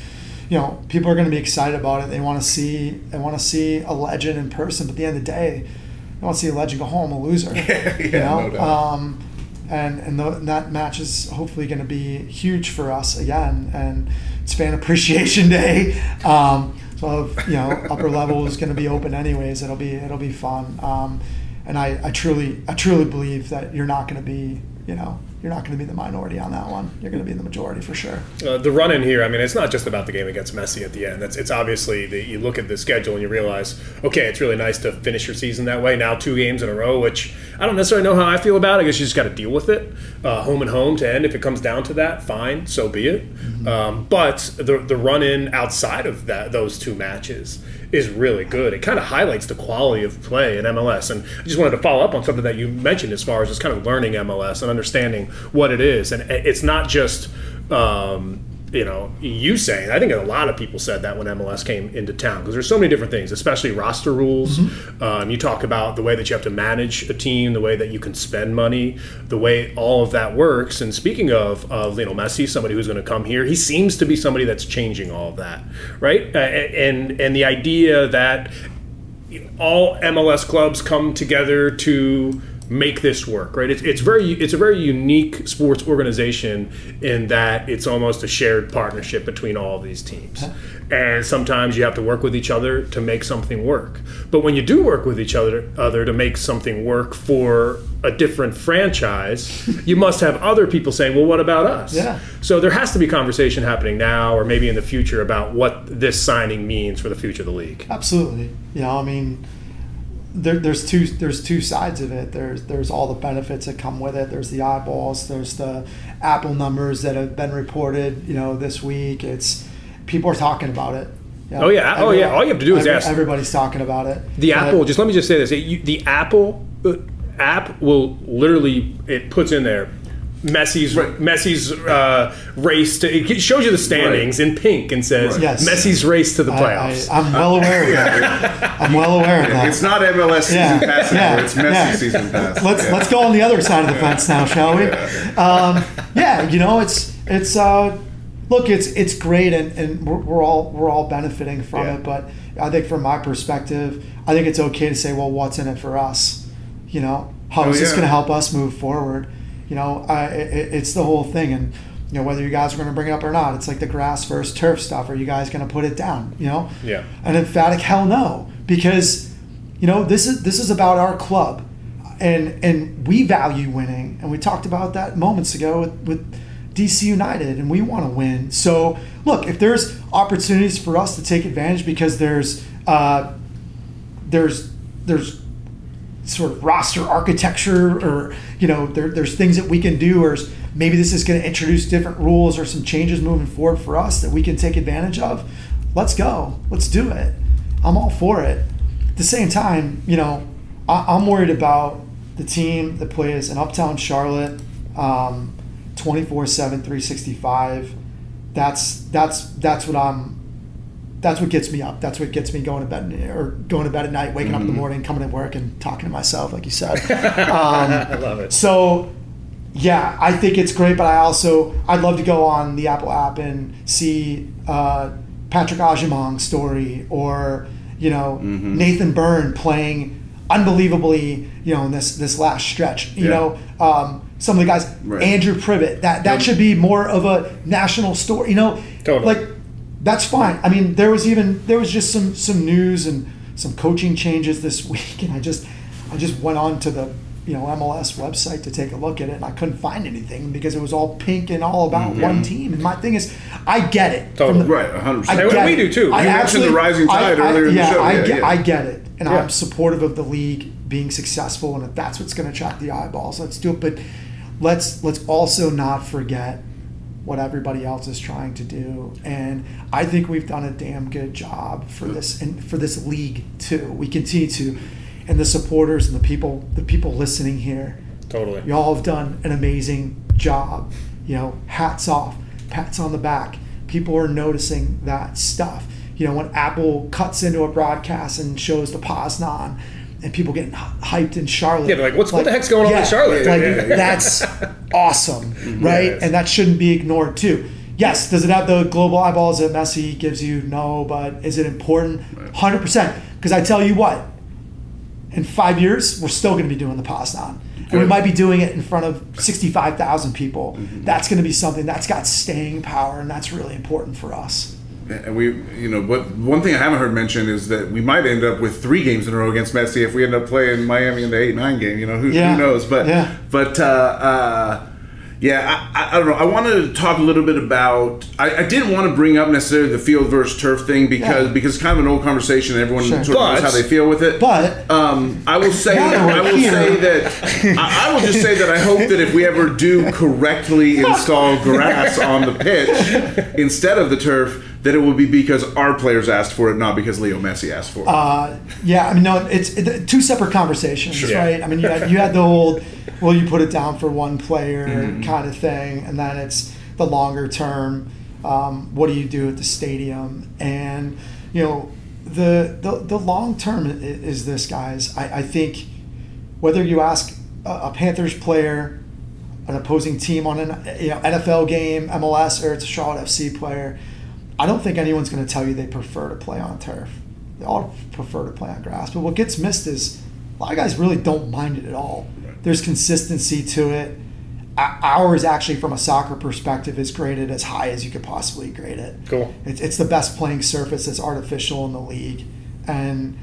you know, people are going to be excited about it. They want to see, they want to see a legend in person. But at the end of the day, they want to see a legend go home a loser. yeah, you know, no um, and and, the, and that match is hopefully going to be huge for us again. And it's Fan Appreciation Day. Um, so if, you know, upper level is going to be open anyways. It'll be it'll be fun. Um, And I, I truly, I truly believe that you're not going to be, you know, you're not going to be the minority on that one. You're going to be the majority for sure. Uh, the run in here, I mean, it's not just about the game against Messi at the end. That's, it's obviously that you look at the schedule and you realize, okay, it's really nice to finish your season that way. Now two games in a row, which I don't necessarily know how I feel about. I guess you just got to deal with it. Uh, home and home to end. If it comes down to that, fine, so be it. Mm-hmm. Um, but the the run in outside of that, those two matches is really good. It kind of highlights the quality of play in M L S. And I just wanted to follow up on something that you mentioned as far as just kind of learning M L S and understanding what it is. And it's not just, um, you know, you saying, I think a lot of people said that when M L S came into town, because there's so many different things, especially roster rules. Mm-hmm. Um, you talk about the way that you have to manage a team, the way that you can spend money, the way all of that works. And speaking of uh, Lionel Messi, somebody who's going to come here, he seems to be somebody that's changing all of that, right? Uh, and and the idea that all M L S clubs come together to make this work, right? It's it's very it's a very unique sports organization in that it's almost a shared partnership between all of these teams. And sometimes you have to work with each other to make something work. But when you do work with each other, other to make something work for a different franchise, you must have other people saying, well, what about us? Yeah. So there has to be conversation happening now or maybe in the future about what this signing means for the future of the league. Absolutely. You know, I mean, There, there's two there's two sides of it. There's there's all the benefits that come with it. There's the eyeballs. There's the Apple numbers that have been reported, you know, this week. It's people are talking about it. You know, oh yeah, every, oh yeah. All you have to do is every, ask. Everybody's talking about it. The and Apple. It, just let me just say this. It, you, the Apple uh, app will literally it puts in there Messi's right. Messi's uh, race to it shows you the standings right. in pink and says right. yes. Messi's race to the playoffs. I, I, I'm well aware of that. I'm well aware of that. It's not M L S season yeah. pass anymore. Yeah. It's Messi yeah. season pass. Let's yeah. let's go on the other side of the fence now, shall we? Yeah, um, yeah you know it's it's uh, look it's it's great and, and we're, we're all we're all benefiting from yeah. it. But I think from my perspective, I think it's okay to say, well, what's in it for us? You know, how oh, is yeah. this going to help us move forward? You know, I, it, it's the whole thing. And, you know, whether you guys are going to bring it up or not, it's like the grass versus turf stuff. Are you guys going to put it down? You know? Yeah. An emphatic hell no. Because, you know, this is this is about our club. And and we value winning. And we talked about that moments ago with, with D C United. And we want to win. So, look, if there's opportunities for us to take advantage because there's uh, there's there's sort of roster architecture or, you know, there, there's things that we can do or maybe this is going to introduce different rules or some changes moving forward for us that we can take advantage of, let's go. Let's do it. I'm all for it. At the same time, you know, I, I'm worried about the team that plays in Uptown Charlotte um, twenty-four seven, three sixty-five. That's, that's, that's what I'm, that's what gets me up. That's what gets me going to bed or going to bed at night, waking mm-hmm. up in the morning, coming to work and talking to myself, like you said. Um, I love it. So, yeah, I think it's great, but I also, I'd love to go on the Apple app and see uh, Patrick Agyemang's story or, you know, mm-hmm. Nathan Byrne playing unbelievably, you know, in this, this last stretch, you yeah. know, um, some of the guys, right. Andrew Privet, that, that yeah. should be more of a national story, you know, totally. Like, that's fine. I mean, there was even there was just some, some news and some coaching changes this week, and I just I just went on to the you know M L S website to take a look at it, and I couldn't find anything because it was all pink and all about mm-hmm. one team. And my thing is, I get it. Totally. The, right, one hundred percent. I get we it. do too. I you actually, mentioned the rising tide I, I, earlier yeah, in the show. I yeah, get, yeah, I get it, and yeah. I'm supportive of the league being successful, and if that's what's going to attract the eyeballs, let's do it. But let's let's also not forget what everybody else is trying to do, and I think we've done a damn good job for this and for this league too. We continue to, and the supporters and the people, the people listening here, totally, y'all have done an amazing job. You know, hats off, pats on the back. People are noticing that stuff. You know, when Apple cuts into a broadcast and shows the Poznan, and people getting hyped in Charlotte. Yeah, they're like, what's, like, what the heck's going yeah, on in Charlotte? Like, yeah. That's awesome, right? Yes. And that shouldn't be ignored too. Yes, does it have the global eyeballs that Messi gives you? No, but is it important? one hundred percent. Because I tell you what, in five years, we're still going to be doing the pass on. And we might be doing it in front of sixty-five thousand people. Mm-hmm. That's going to be something that's got staying power, and that's really important for us. And we, you know, but one thing I haven't heard mentioned is that we might end up with three games in a row against Messi if we end up playing Miami in the eight nine game. You know, who, yeah. who knows? But, yeah. but, uh, uh, yeah, I, I don't know. I wanted to talk a little bit about, I, I didn't want to bring up necessarily the field versus turf thing because yeah. because it's kind of an old conversation. Everyone sure. sort but, of knows how they feel with it. But um, I will say, I will here. say that I, I will just say that I hope that if we ever do correctly install grass on the pitch instead of the turf, that it will be because our players asked for it, not because Leo Messi asked for it. Uh, yeah, I mean, no, it's it, two separate conversations, sure. right? I mean, you had, you had the old, well, you put it down for one player mm-hmm. kind of thing, and then it's the longer term, um, what do you do at the stadium? And, you know, the the, the long term is this, guys. I, I think whether you ask a, a Panthers player, an opposing team on an you know, N F L game, M L S, or it's a Charlotte F C player, I don't think anyone's going to tell you they prefer to play on turf. They all prefer to play on grass. But what gets missed is a lot of guys really don't mind it at all. Right. There's consistency to it. Ours, actually, from a soccer perspective, is graded as high as you could possibly grade it. Cool. It's, it's the best playing surface that's artificial in the league. And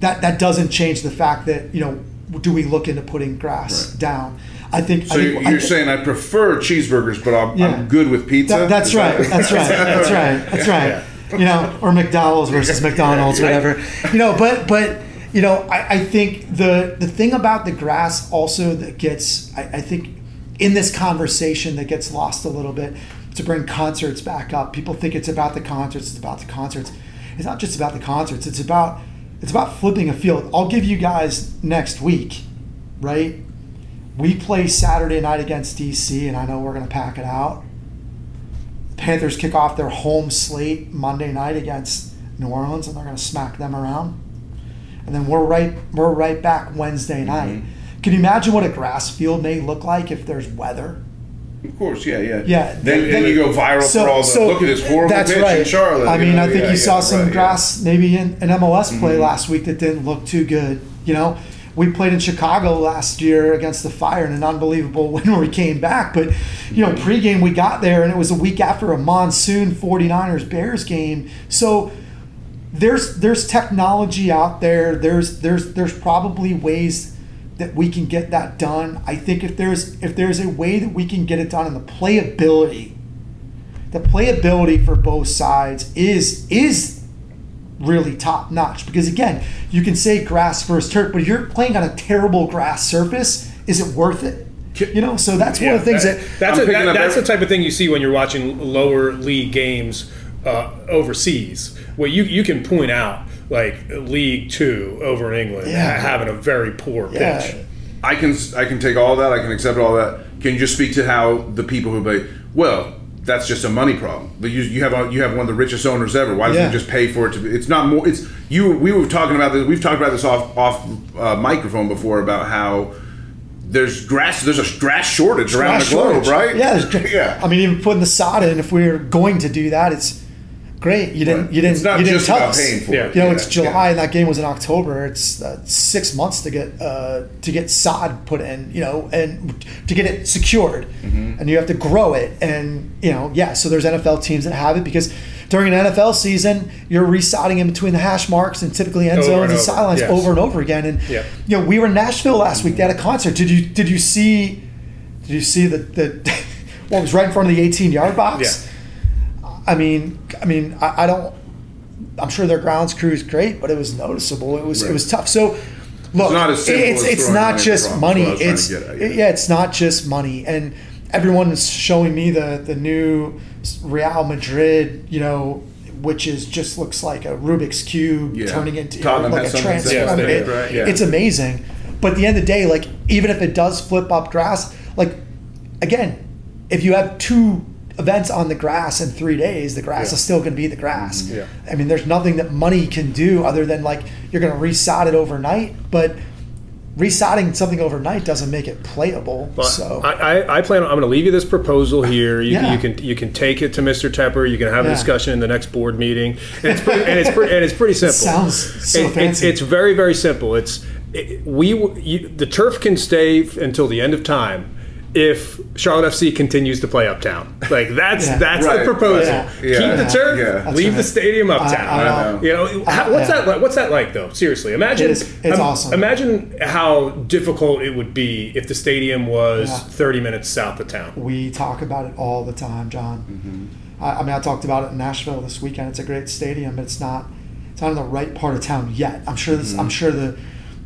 that, that doesn't change the fact that, you know, do we look into putting grass right. down? I think. So I think, you're I think, saying I prefer cheeseburgers, but I'm, yeah. I'm good with pizza. That, that's, right, that that's right. That's right. That's right. That's right. You know, or McDowell's versus McDonald's, yeah, yeah. whatever. You know, but but you know, I, I think the the thing about the grass also that gets, I, I think, in this conversation that gets lost a little bit, to bring concerts back up. People think it's about the concerts. It's about the concerts. It's not just about the concerts. It's about it's about flipping a field. I'll give you guys next week, right? We play Saturday night against D C, and I know we're going to pack it out. The Panthers kick off their home slate Monday night against New Orleans, and they're going to smack them around. And then we're right we're right back Wednesday night. Mm-hmm. Can you imagine what a grass field may look like if there's weather? Of course, yeah, yeah. yeah. Then, then, then you go viral so, for all the, so look at this horrible pitch right. in Charlotte. I mean, you know, I think yeah, you yeah, saw yeah, some right, grass yeah. maybe in an M L S play mm-hmm. last week that didn't look too good, you know? We played in Chicago last year against the Fire in an unbelievable win where we came back. But, you know, pregame we got there, and it was a week after a monsoon forty-niners Bears game. So there's there's technology out there. There's there's there's probably ways that we can get that done. I think if there's if there's a way that we can get it done, and the playability, the playability for both sides is is. really top notch, because again, you can say grass versus turf, but if you're playing on a terrible grass surface, is it worth it? You know, so that's one yeah, of the things that, that that's, a, that, that's the type of thing you see when you're watching lower league games uh, overseas, where you you can point out like League Two over in England yeah. having a very poor pitch. Yeah. I can I can take all that. I can accept all that. Can you just speak to how the people who play well? That's just a money problem. You, you have you have one of the richest owners ever. Why doesn't yeah. you just pay for it? To, it's not more. It's you. We were talking about this. We've talked about this off off uh, microphone before about how there's grass. There's a grass shortage around grass the globe, shortage. right? Yeah, yeah. I mean, even putting the sod in. If we were going to do that, it's great. You didn't. Right. You didn't. It's not you didn't just tell about us. Paying for yeah. it. You know, yeah. it's July, yeah. and that game was in October. It's uh, six months to get uh, to get sod put in. You know, and to get it secured. Mm-hmm. And you have to grow it, and you know, yeah. So there's N F L teams that have it because during an N F L season, you're resodding in between the hash marks and typically end zones and, and sidelines yes. over and over again. And yeah. you know, we were in Nashville last week. They had a concert. Did you did you see? Did you see the the? Well, it was right in front of the eighteen yard box. Yeah. I mean, I mean, I, I don't. I'm sure their grounds crew is great, but it was noticeable. It was right. it was tough. So. Look, it's not, as simple it's, as it's not just money. It's it, yeah, it's not just money. And everyone is showing me the, the new Real Madrid, you know, which is just looks like a Rubik's Cube yeah. turning into Tottenham like a transform. I mean, it, right? yeah. It's amazing. But at the end of the day, like even if it does flip up grass, like again, if you have two events on the grass in three days, the grass yeah. is still going to be the grass. Mm-hmm. Yeah. I mean, there's nothing that money can do other than, like, you're going to resod it overnight, but resodding something overnight doesn't make it playable. Well, so I, I, I plan on, I'm going to leave you this proposal here. You, yeah. you can you can take it to Mister Tepper. You can have yeah. a discussion in the next board meeting. And it's pretty, and it's pretty, and it's pretty simple. It sounds so it, fancy. It, it's very very simple. It's it, we you, the turf can stay until the end of time if Charlotte F C continues to play uptown. Like that's yeah. that's right. the proposal. Yeah. Yeah. Keep yeah. the turf. Yeah. Leave right. the stadium uptown. I, I know. You know how, what's yeah. that? Like? What's that like though? Seriously, imagine. It is, it's um, awesome. Imagine how difficult it would be if the stadium was yeah. thirty minutes south of town. We talk about it all the time, John. Mm-hmm. I, I mean, I talked about it in Nashville this weekend. It's a great stadium. It's not. It's not in the right part of town yet. I'm sure. This, mm-hmm. I'm sure the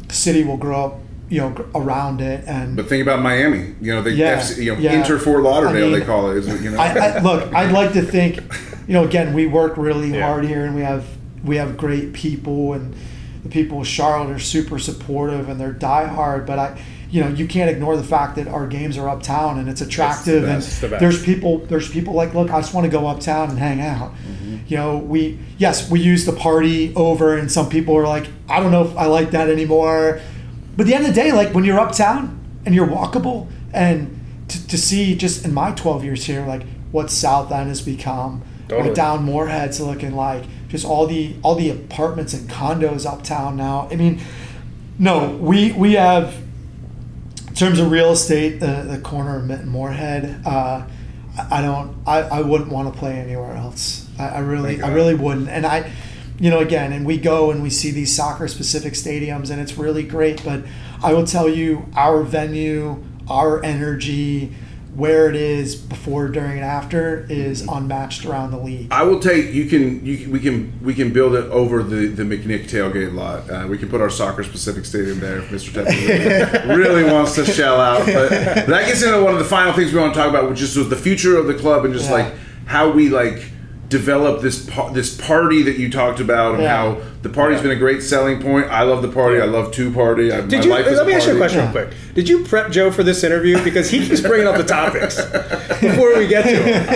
city will grow up, you know, around it. And but think about Miami, you know, the yeah, F C, you know, yeah. Inter Fort Lauderdale, I mean, they call it. Is it, you know? I, I, look, I'd like to think, you know, again, we work really yeah. hard here, and we have we have great people, and the people of Charlotte are super supportive and they're diehard. But I, you know, you can't ignore the fact that our games are uptown and it's attractive. It's the best, and the there's people there's people like, look, I just want to go uptown and hang out. Mm-hmm. You know, we yes we use the party over, and some people are like, I don't know if I like that anymore. But at the end of the day, like, when you're uptown and you're walkable, and to, to see just in my twelve years here, like what South End has become, totally. Like down Moorhead's looking like, just all the all the apartments and condos uptown now. I mean, no, we we have, in terms of real estate, the, the corner of Mint and Moorhead, uh, I don't, I, I wouldn't want to play anywhere else. I, I really, I really wouldn't. And I. You know, again, and we go and we see these soccer-specific stadiums, and it's really great. But I will tell you, our venue, our energy, where it is before, during, and after is unmatched around the league. I will take you can you we can we can build it over the, the McNick tailgate lot. Uh, we can put our soccer specific stadium there if Mister Tepper really, really wants to shell out. But, but that gets into one of the final things we want to talk about, which is the future of the club, and just yeah. like how we like. develop this par- this party that you talked about, and yeah. how the party's yeah. been a great selling point. I love the party. I love to party. I, Did my you, life is let me ask you a question yeah. real quick. Did you prep Joe for this interview? Because he keeps bringing up the topics before we get to it.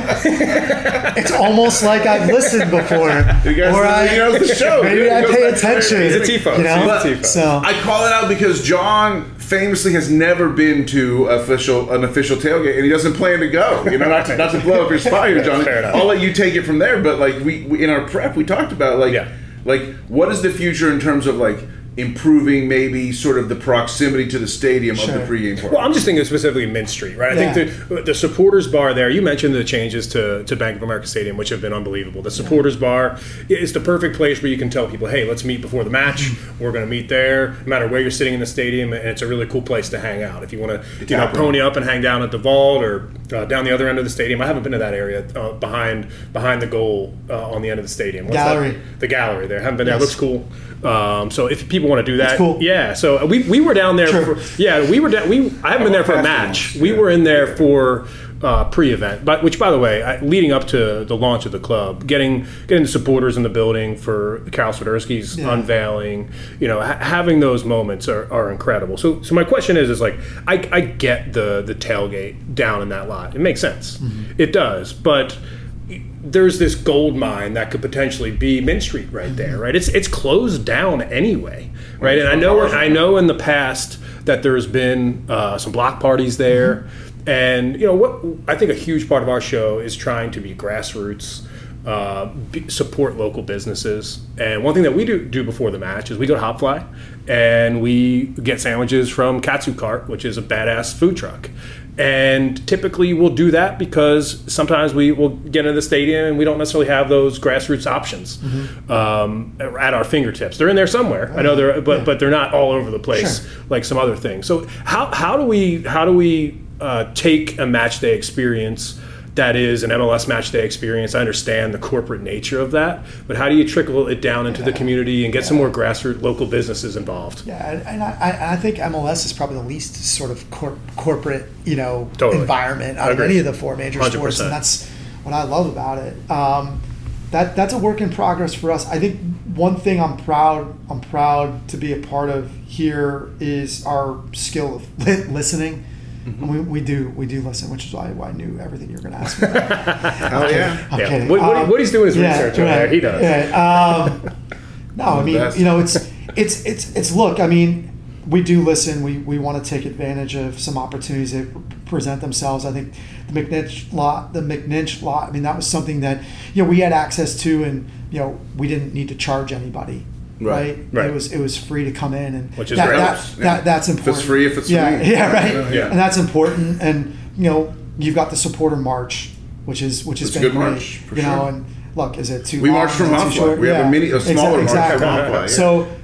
It's almost like I've listened before. You guys or I, the show. Maybe I pay attention. He's a Tifo. You know? He's a Tifo. So. I call it out because John famously has never been to official an official tailgate, and he doesn't plan to go. You know, not to, not to blow up your spot here, John. I'll let you take it from there. But like we, we in our prep, we talked about like yeah. like what is the future in terms of like improving maybe sort of the proximity to the stadium sure. of the pregame party. Well, I'm just thinking specifically Mint Street, right? Yeah. I think the, the Supporters Bar there, you mentioned the changes to, to Bank of America Stadium, which have been unbelievable. The Supporters yeah. Bar is the perfect place where you can tell people, hey, let's meet before the match. We're going to meet there, no matter where you're sitting in the stadium, and it's a really cool place to hang out. If you want to you know, pony up and hang down at the vault or uh, down the other end of the stadium. I haven't been to that area uh, behind behind the goal uh, on the end of the stadium. What's Gallery. That? The Gallery there. I haven't been there. Yes. It looks cool. Um, so if people want to do that, that's cool. yeah. So we we were down there. True. For, yeah, we were down. We I haven't been there for a match. We yeah. were in there for uh, pre-event, but which by the way, I, leading up to the launch of the club, getting getting the supporters in the building for Carol Swiderski's yeah. unveiling, you know, ha- having those moments are, are incredible. So so my question is is like I, I get the the tailgate down in that lot. It makes sense. Mm-hmm. It does, but. There's this gold mine that could potentially be Mint Street right there, right? It's it's closed down anyway, right? And I know I know in the past that there's been uh, some block parties there, mm-hmm. and you know what? I think a huge part of our show is trying to be grassroots, uh, be, support local businesses. And one thing that we do do before the match is we go to Hopfly and we get sandwiches from Katsu Cart, which is a badass food truck. And typically we'll do that because sometimes we will get into the stadium and we don't necessarily have those grassroots options mm-hmm. um, at our fingertips. They're in there somewhere. I know they're, but yeah. but they're not all over the place sure. like some other things. So how how do we how do we uh, take a match day experience that is an M L S match day experience? I understand the corporate nature of that, but how do you trickle it down into yeah. the community and get yeah. some more grassroots local businesses involved? Yeah, and I, I think M L S is probably the least sort of cor- corporate, you know, totally. Environment out of any of the four major one hundred percent sports, and that's what I love about it. Um, that that's a work in progress for us. I think one thing I'm proud I'm proud to be a part of here is our skill of listening. Mm-hmm. We, we do we do listen, which is why I knew everything you were going to ask me about. Oh, okay. yeah. Okay. Yeah. What, um, what he's doing is yeah, research over right, there. He does. Yeah. Um, no, I mean, you know, it's, it's, it's, it's, look, I mean, we do listen. We, we want to take advantage of some opportunities that present themselves. I think the McNinch lot, the McNinch lot, I mean, that was something that, you know, we had access to, and, you know, we didn't need to charge anybody. Right. right, right. It was it was free to come in, and which is that, that, yeah. that that's important. If it's free, if it's yeah, free, yeah, right, yeah. And that's important. And you know, you've got the supporter march, which is which has it's been a good great, march, for you sure. know. And look, is it too? We long? marched from Montfly. We yeah. have a mini, a smaller exactly. march. Exactly. Yeah. So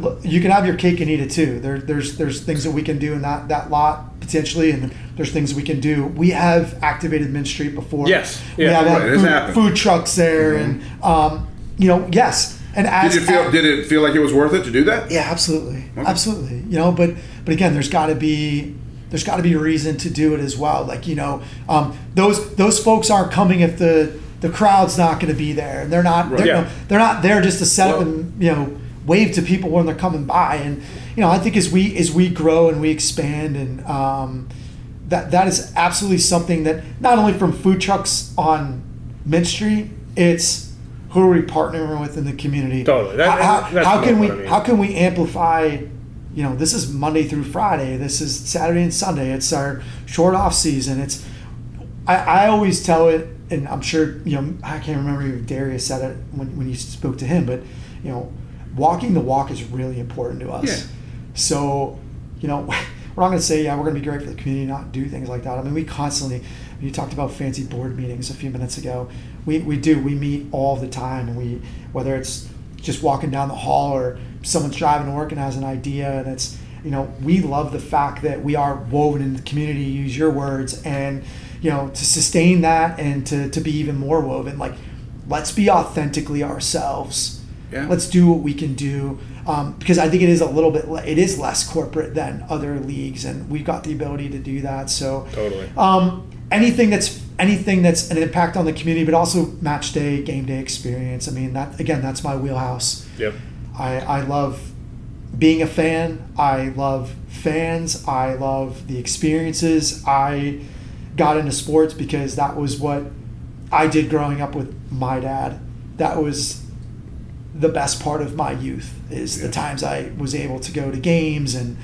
the, you can have your cake and eat it too. There, there's there's things that we can do in that, that lot potentially, and there's things we can do. We have activated Mint Street before. Yes, we yeah, have right. had food, food trucks there, mm-hmm. and um, you know, yes. And as, did, you feel, as, did it feel like it was worth it to do that? Yeah, absolutely, okay. absolutely. You know, but but again, there's got to be there's got to be a reason to do it as well. Like you know, um, those those folks aren't coming if the, the crowd's not going to be there, and they're not right. they're, yeah. no, they're not there just to set well, up and you know wave to people when they're coming by. And you know, I think as we as we grow and we expand, and um, that that is absolutely something that not only from food trucks on Mint Street, it's who are we partnering with in the community? Totally. That, how that's how can we I mean. how can we amplify? You know, this is Monday through Friday. This is Saturday and Sunday. It's our short off season. It's I, I always tell it, and I'm sure you know. I can't remember if Darius said it when when you spoke to him, but you know, walking the walk is really important to us. Yeah. So, you know, we're not going to say yeah, we're going to be great for the community, not do things like that. I mean, we constantly. You talked about fancy board meetings a few minutes ago. We we do. We meet all the time, and we whether it's just walking down the hall or someone's driving to work and has an idea, and it's you know we love the fact that we are woven in the community. Use your words, and you know to sustain that and to to be even more woven. Like let's be authentically ourselves. Yeah. Let's do what we can do um, because I think it is a little bit le- it is less corporate than other leagues, and we've got the ability to do that. So totally. Um, Anything that's anything that's an impact on the community, but also match day, game day experience. I mean, that again, that's my wheelhouse. Yep. I, I love being a fan. I love fans. I love the experiences. I got into sports because that was what I did growing up with my dad. That was the best part of my youth is yeah. the times I was able to go to games and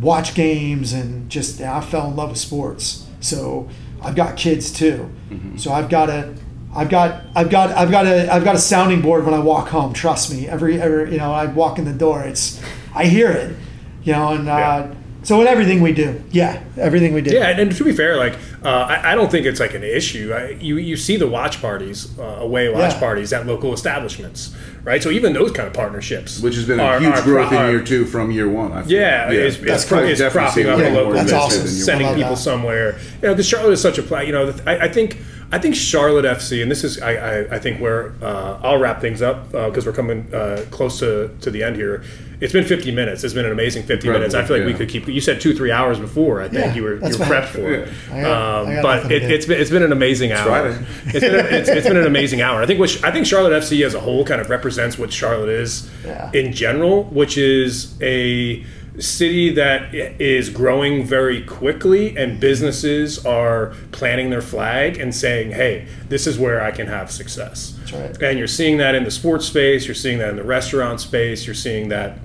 watch games and just I fell in love with sports. So I've got kids too. Mm-hmm. So I've got a, I've got, I've got, I've got a, I've got a sounding board when I walk home. Trust me. Every, every, you know, I walk in the door. It's, I hear it, you know, and yeah. uh, so in everything we do, yeah, everything we do. Yeah, and, and to be fair, like uh, I, I don't think it's like an issue. I, you you see the watch parties, uh, away watch yeah. parties at local establishments, right? So even those kind of partnerships, which has been a are, huge are, growth are, in year two from year one. I feel. Yeah, yeah, it's, it's, pro- it's propping up yeah, a local business awesome. and sending people that. somewhere. You know, the Charlotte is such a place. You know, the, I, I think. I think Charlotte F C, and this is, I, I, I think where uh, I'll wrap things up because uh, we're coming uh, close to, to the end here. It's been fifty minutes. It's been an amazing fifty Incredible, minutes. I feel like yeah. we could keep. You said two, three hours before. I think yeah, you were you were prepped for it. Yeah. I got, um, I got but it, it's been it's been an amazing hour. Right. It's, been a, it's, it's been an amazing hour. I think which I think Charlotte F C as a whole kind of represents what Charlotte is yeah. in general, which is a city that is growing very quickly, and businesses are planting their flag and saying, hey, this is where I can have success. That's right. And you're seeing that in the sports space, you're seeing that in the restaurant space, you're seeing that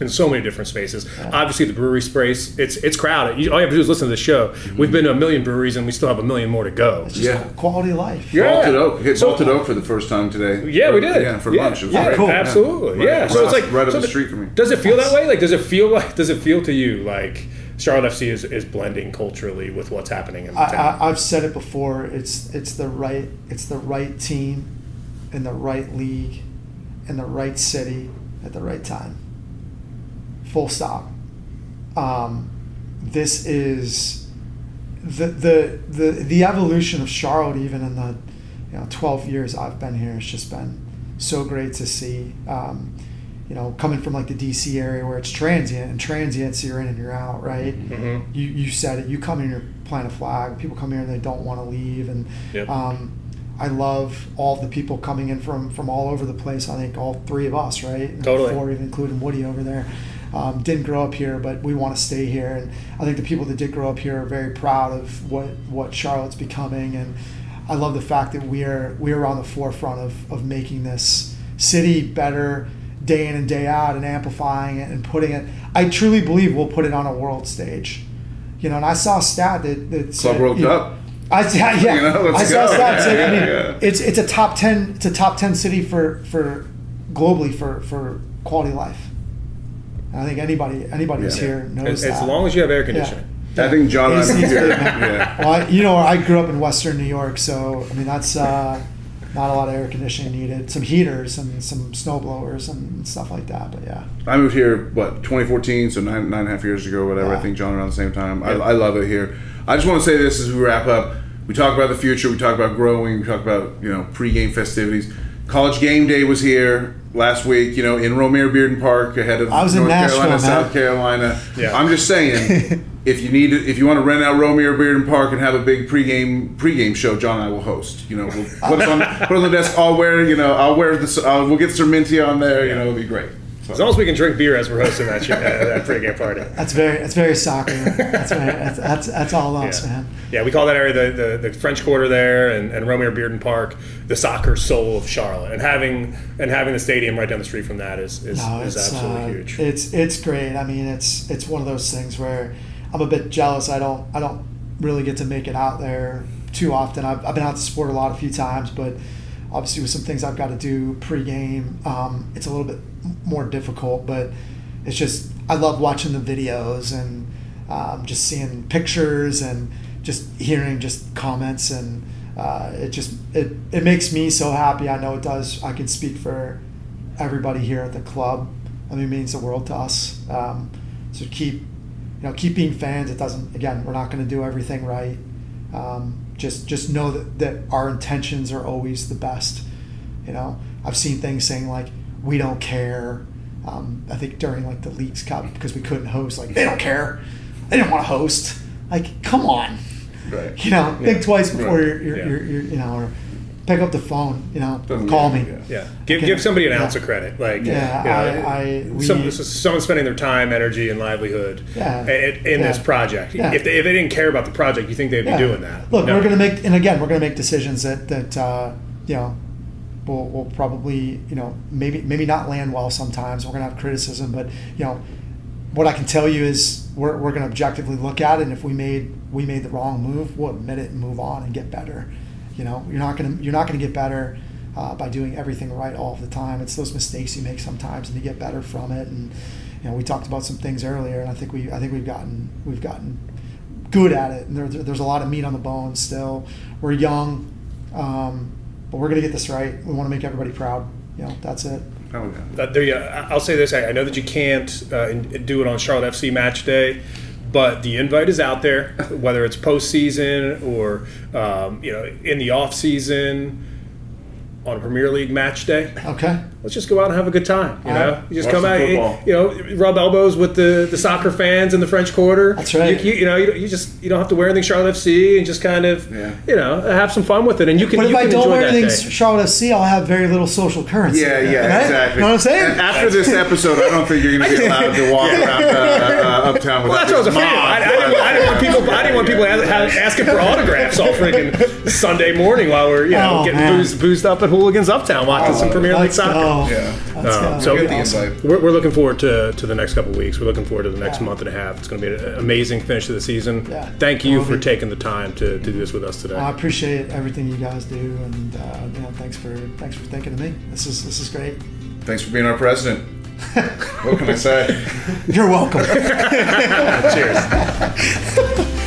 in so many different spaces. Yeah. Obviously, the brewery space, it's it's crowded. You, all you have to do is listen to the show. Mm-hmm. We've been to a million breweries, and we still have a million more to go. It's just yeah. quality of life. Yeah. Bolted Oak. Hit so, Bolted Oak for the first time today. Yeah, or, we did. Yeah, for yeah. lunch. It was yeah, great. Cool. Absolutely. Yeah. Right. yeah. So it's like right up so the street from me. Does it feel that way? Like, does it feel like? Does it feel to you like Charlotte F C is, is blending culturally with what's happening in the I, town? I, I've said it before. It's it's the right it's the right team, in the right league, in the right city at the right time. Full stop. Um, this is the, the the the evolution of Charlotte. Even in the you know twelve years I've been here, it's just been so great to see. Um, you know, coming from like the D C area where it's transient, and transients you're in and you're out, right? Mm-hmm. You you said it. You come in, you're playing a flag. People come here and they don't want to leave, and yep. um, I love all the people coming in from from all over the place. I think all three of us, right? And totally. Four, even including Woody over there. um, didn't grow up here, but we want to stay here. And I think the people that did grow up here are very proud of what, what Charlotte's becoming. And I love the fact that we are we are on the forefront of, of making this city better day in and day out, and amplifying it and putting it. I truly believe we'll put it on a world stage. You know, and I saw a stat that that said, Club World you know, Cup. I yeah, yeah. You know, I saw a stat yeah, saying, yeah, I mean, yeah. it's it's a top ten it's a top ten city for for globally for, for quality of life. And I think anybody anybody who's yeah. here knows as, that. As long as you have air conditioning. Yeah. Yeah. I think John. He's, he's here. Yeah. Well, I, you know, I grew up in Western New York, so I mean that's uh, not a lot of air conditioning needed. Some heaters and some snow blowers and stuff like that. But yeah, I moved here what twenty fourteen, so nine nine and a half years ago, whatever. Yeah. I think John around the same time. Yeah. I, I love it here. I just want to say this as we wrap up. We talk about the future. We talk about growing. We talk about you know pre-game festivities. College game day was here last week, you know, in Romare Bearden Park ahead of I was North in Nashville, Carolina, South man. Carolina. Yeah. I'm just saying, if you need, to, if you want to rent out Romare Bearden Park and have a big pregame pregame show, John and I will host. You know, we'll put it on, put on the desk. I'll wear, you know, I'll wear this. I'll, we'll get Serminti on there. You know, it'll be great. So. As long as we can drink beer as we're hosting that, uh, that pregame party. That's very, that's very soccer. That's very, that's, that's that's all us, yeah. man. Yeah, we call that area the, the, the French Quarter there, and, and Romare Bearden Park, the soccer soul of Charlotte. And having and having the stadium right down the street from that is is, no, is absolutely uh, huge. It's it's great. I mean, it's it's one of those things where I'm a bit jealous. I don't I don't really get to make it out there too often. I've I've been out to support a lot a few times, but obviously with some things I've got to do pregame, um, it's a little bit more difficult, but it's just, I love watching the videos and um, just seeing pictures and just hearing just comments, and uh, it just it, it makes me so happy. I know it does. I can speak for everybody here at the club. I mean, it means the world to us. Um, so keep you know keep being fans. It doesn't, again, we're not going to do everything right. Um, just just know that, that our intentions are always the best. You know, I've seen things saying like, we don't care. Um, I think during like the Leagues Cup, because we couldn't host, like they don't care. They didn't want to host. Like, come on. Right. You know, yeah. think twice before right. you're, you're, yeah. you're, you're, you know, or pick up the phone. You know, Doesn't call mean, me. Yeah. yeah. Give okay. give somebody an yeah. ounce of credit. Like, yeah, you know, I, I we, some, someone's spending their time, energy, and livelihood yeah. in, in yeah. this project. Yeah. If they if they didn't care about the project, you think they'd yeah. be doing that? Look, no. we're gonna make, and again, we're gonna make decisions that that uh, you know. We'll, we'll probably, you know, maybe maybe not land well sometimes. We're going to have criticism, but, you know, what I can tell you is we're we're going to objectively look at it, and if we made we made the wrong move, we'll admit it and move on and get better. You know, you're not going to you're not going to get better uh, by doing everything right all the time. It's those mistakes you make sometimes, and you get better from it. And, you know, we talked about some things earlier, and I think we I think we've gotten we've gotten good at it, and there, there's a lot of meat on the bone still. We're young. Um, But we're going to get this right. We want to make everybody proud. You know, that's it. Oh, yeah. uh, there you, I'll say this. I, I know that you can't uh, do it on Charlotte F C match day, but the invite is out there, whether it's postseason or, um, you know, in the off season, on a Premier League match day. Okay. Let's just go out and have a good time. You All know, right. you just Watch come out, and, you know, rub elbows with the, the soccer fans in the French Quarter. That's right. You, you, you know, you, you just you don't have to wear anything Charlotte F C, and just kind of, yeah. you know, have some fun with it. And you can. But if you can I don't wear anything day. Charlotte F C, I'll have very little social currency. Yeah, yeah, right? Exactly. You know what I'm saying? And after this episode, I don't think you're going to be allowed to walk around uh, uh, uptown with. Well, that's what I was afraid of. I, I, didn't, I didn't want people. I didn't want people asking for autographs all freaking Sunday morning while we're you know oh, getting boozed, boozed up at Hooligans Uptown watching oh, some Premier League soccer. Oh, yeah. Um, so awesome. we're, we're looking forward to, to the next couple of weeks. We're looking forward to the next yeah. month and a half. It's going to be an amazing finish to the season. Yeah. Thank you for taking the time to, to do this with us today. I appreciate everything you guys do, and uh, you know, thanks for thanks for thinking of me. This is this is great. Thanks for being our president. What can I say? You're welcome. Cheers.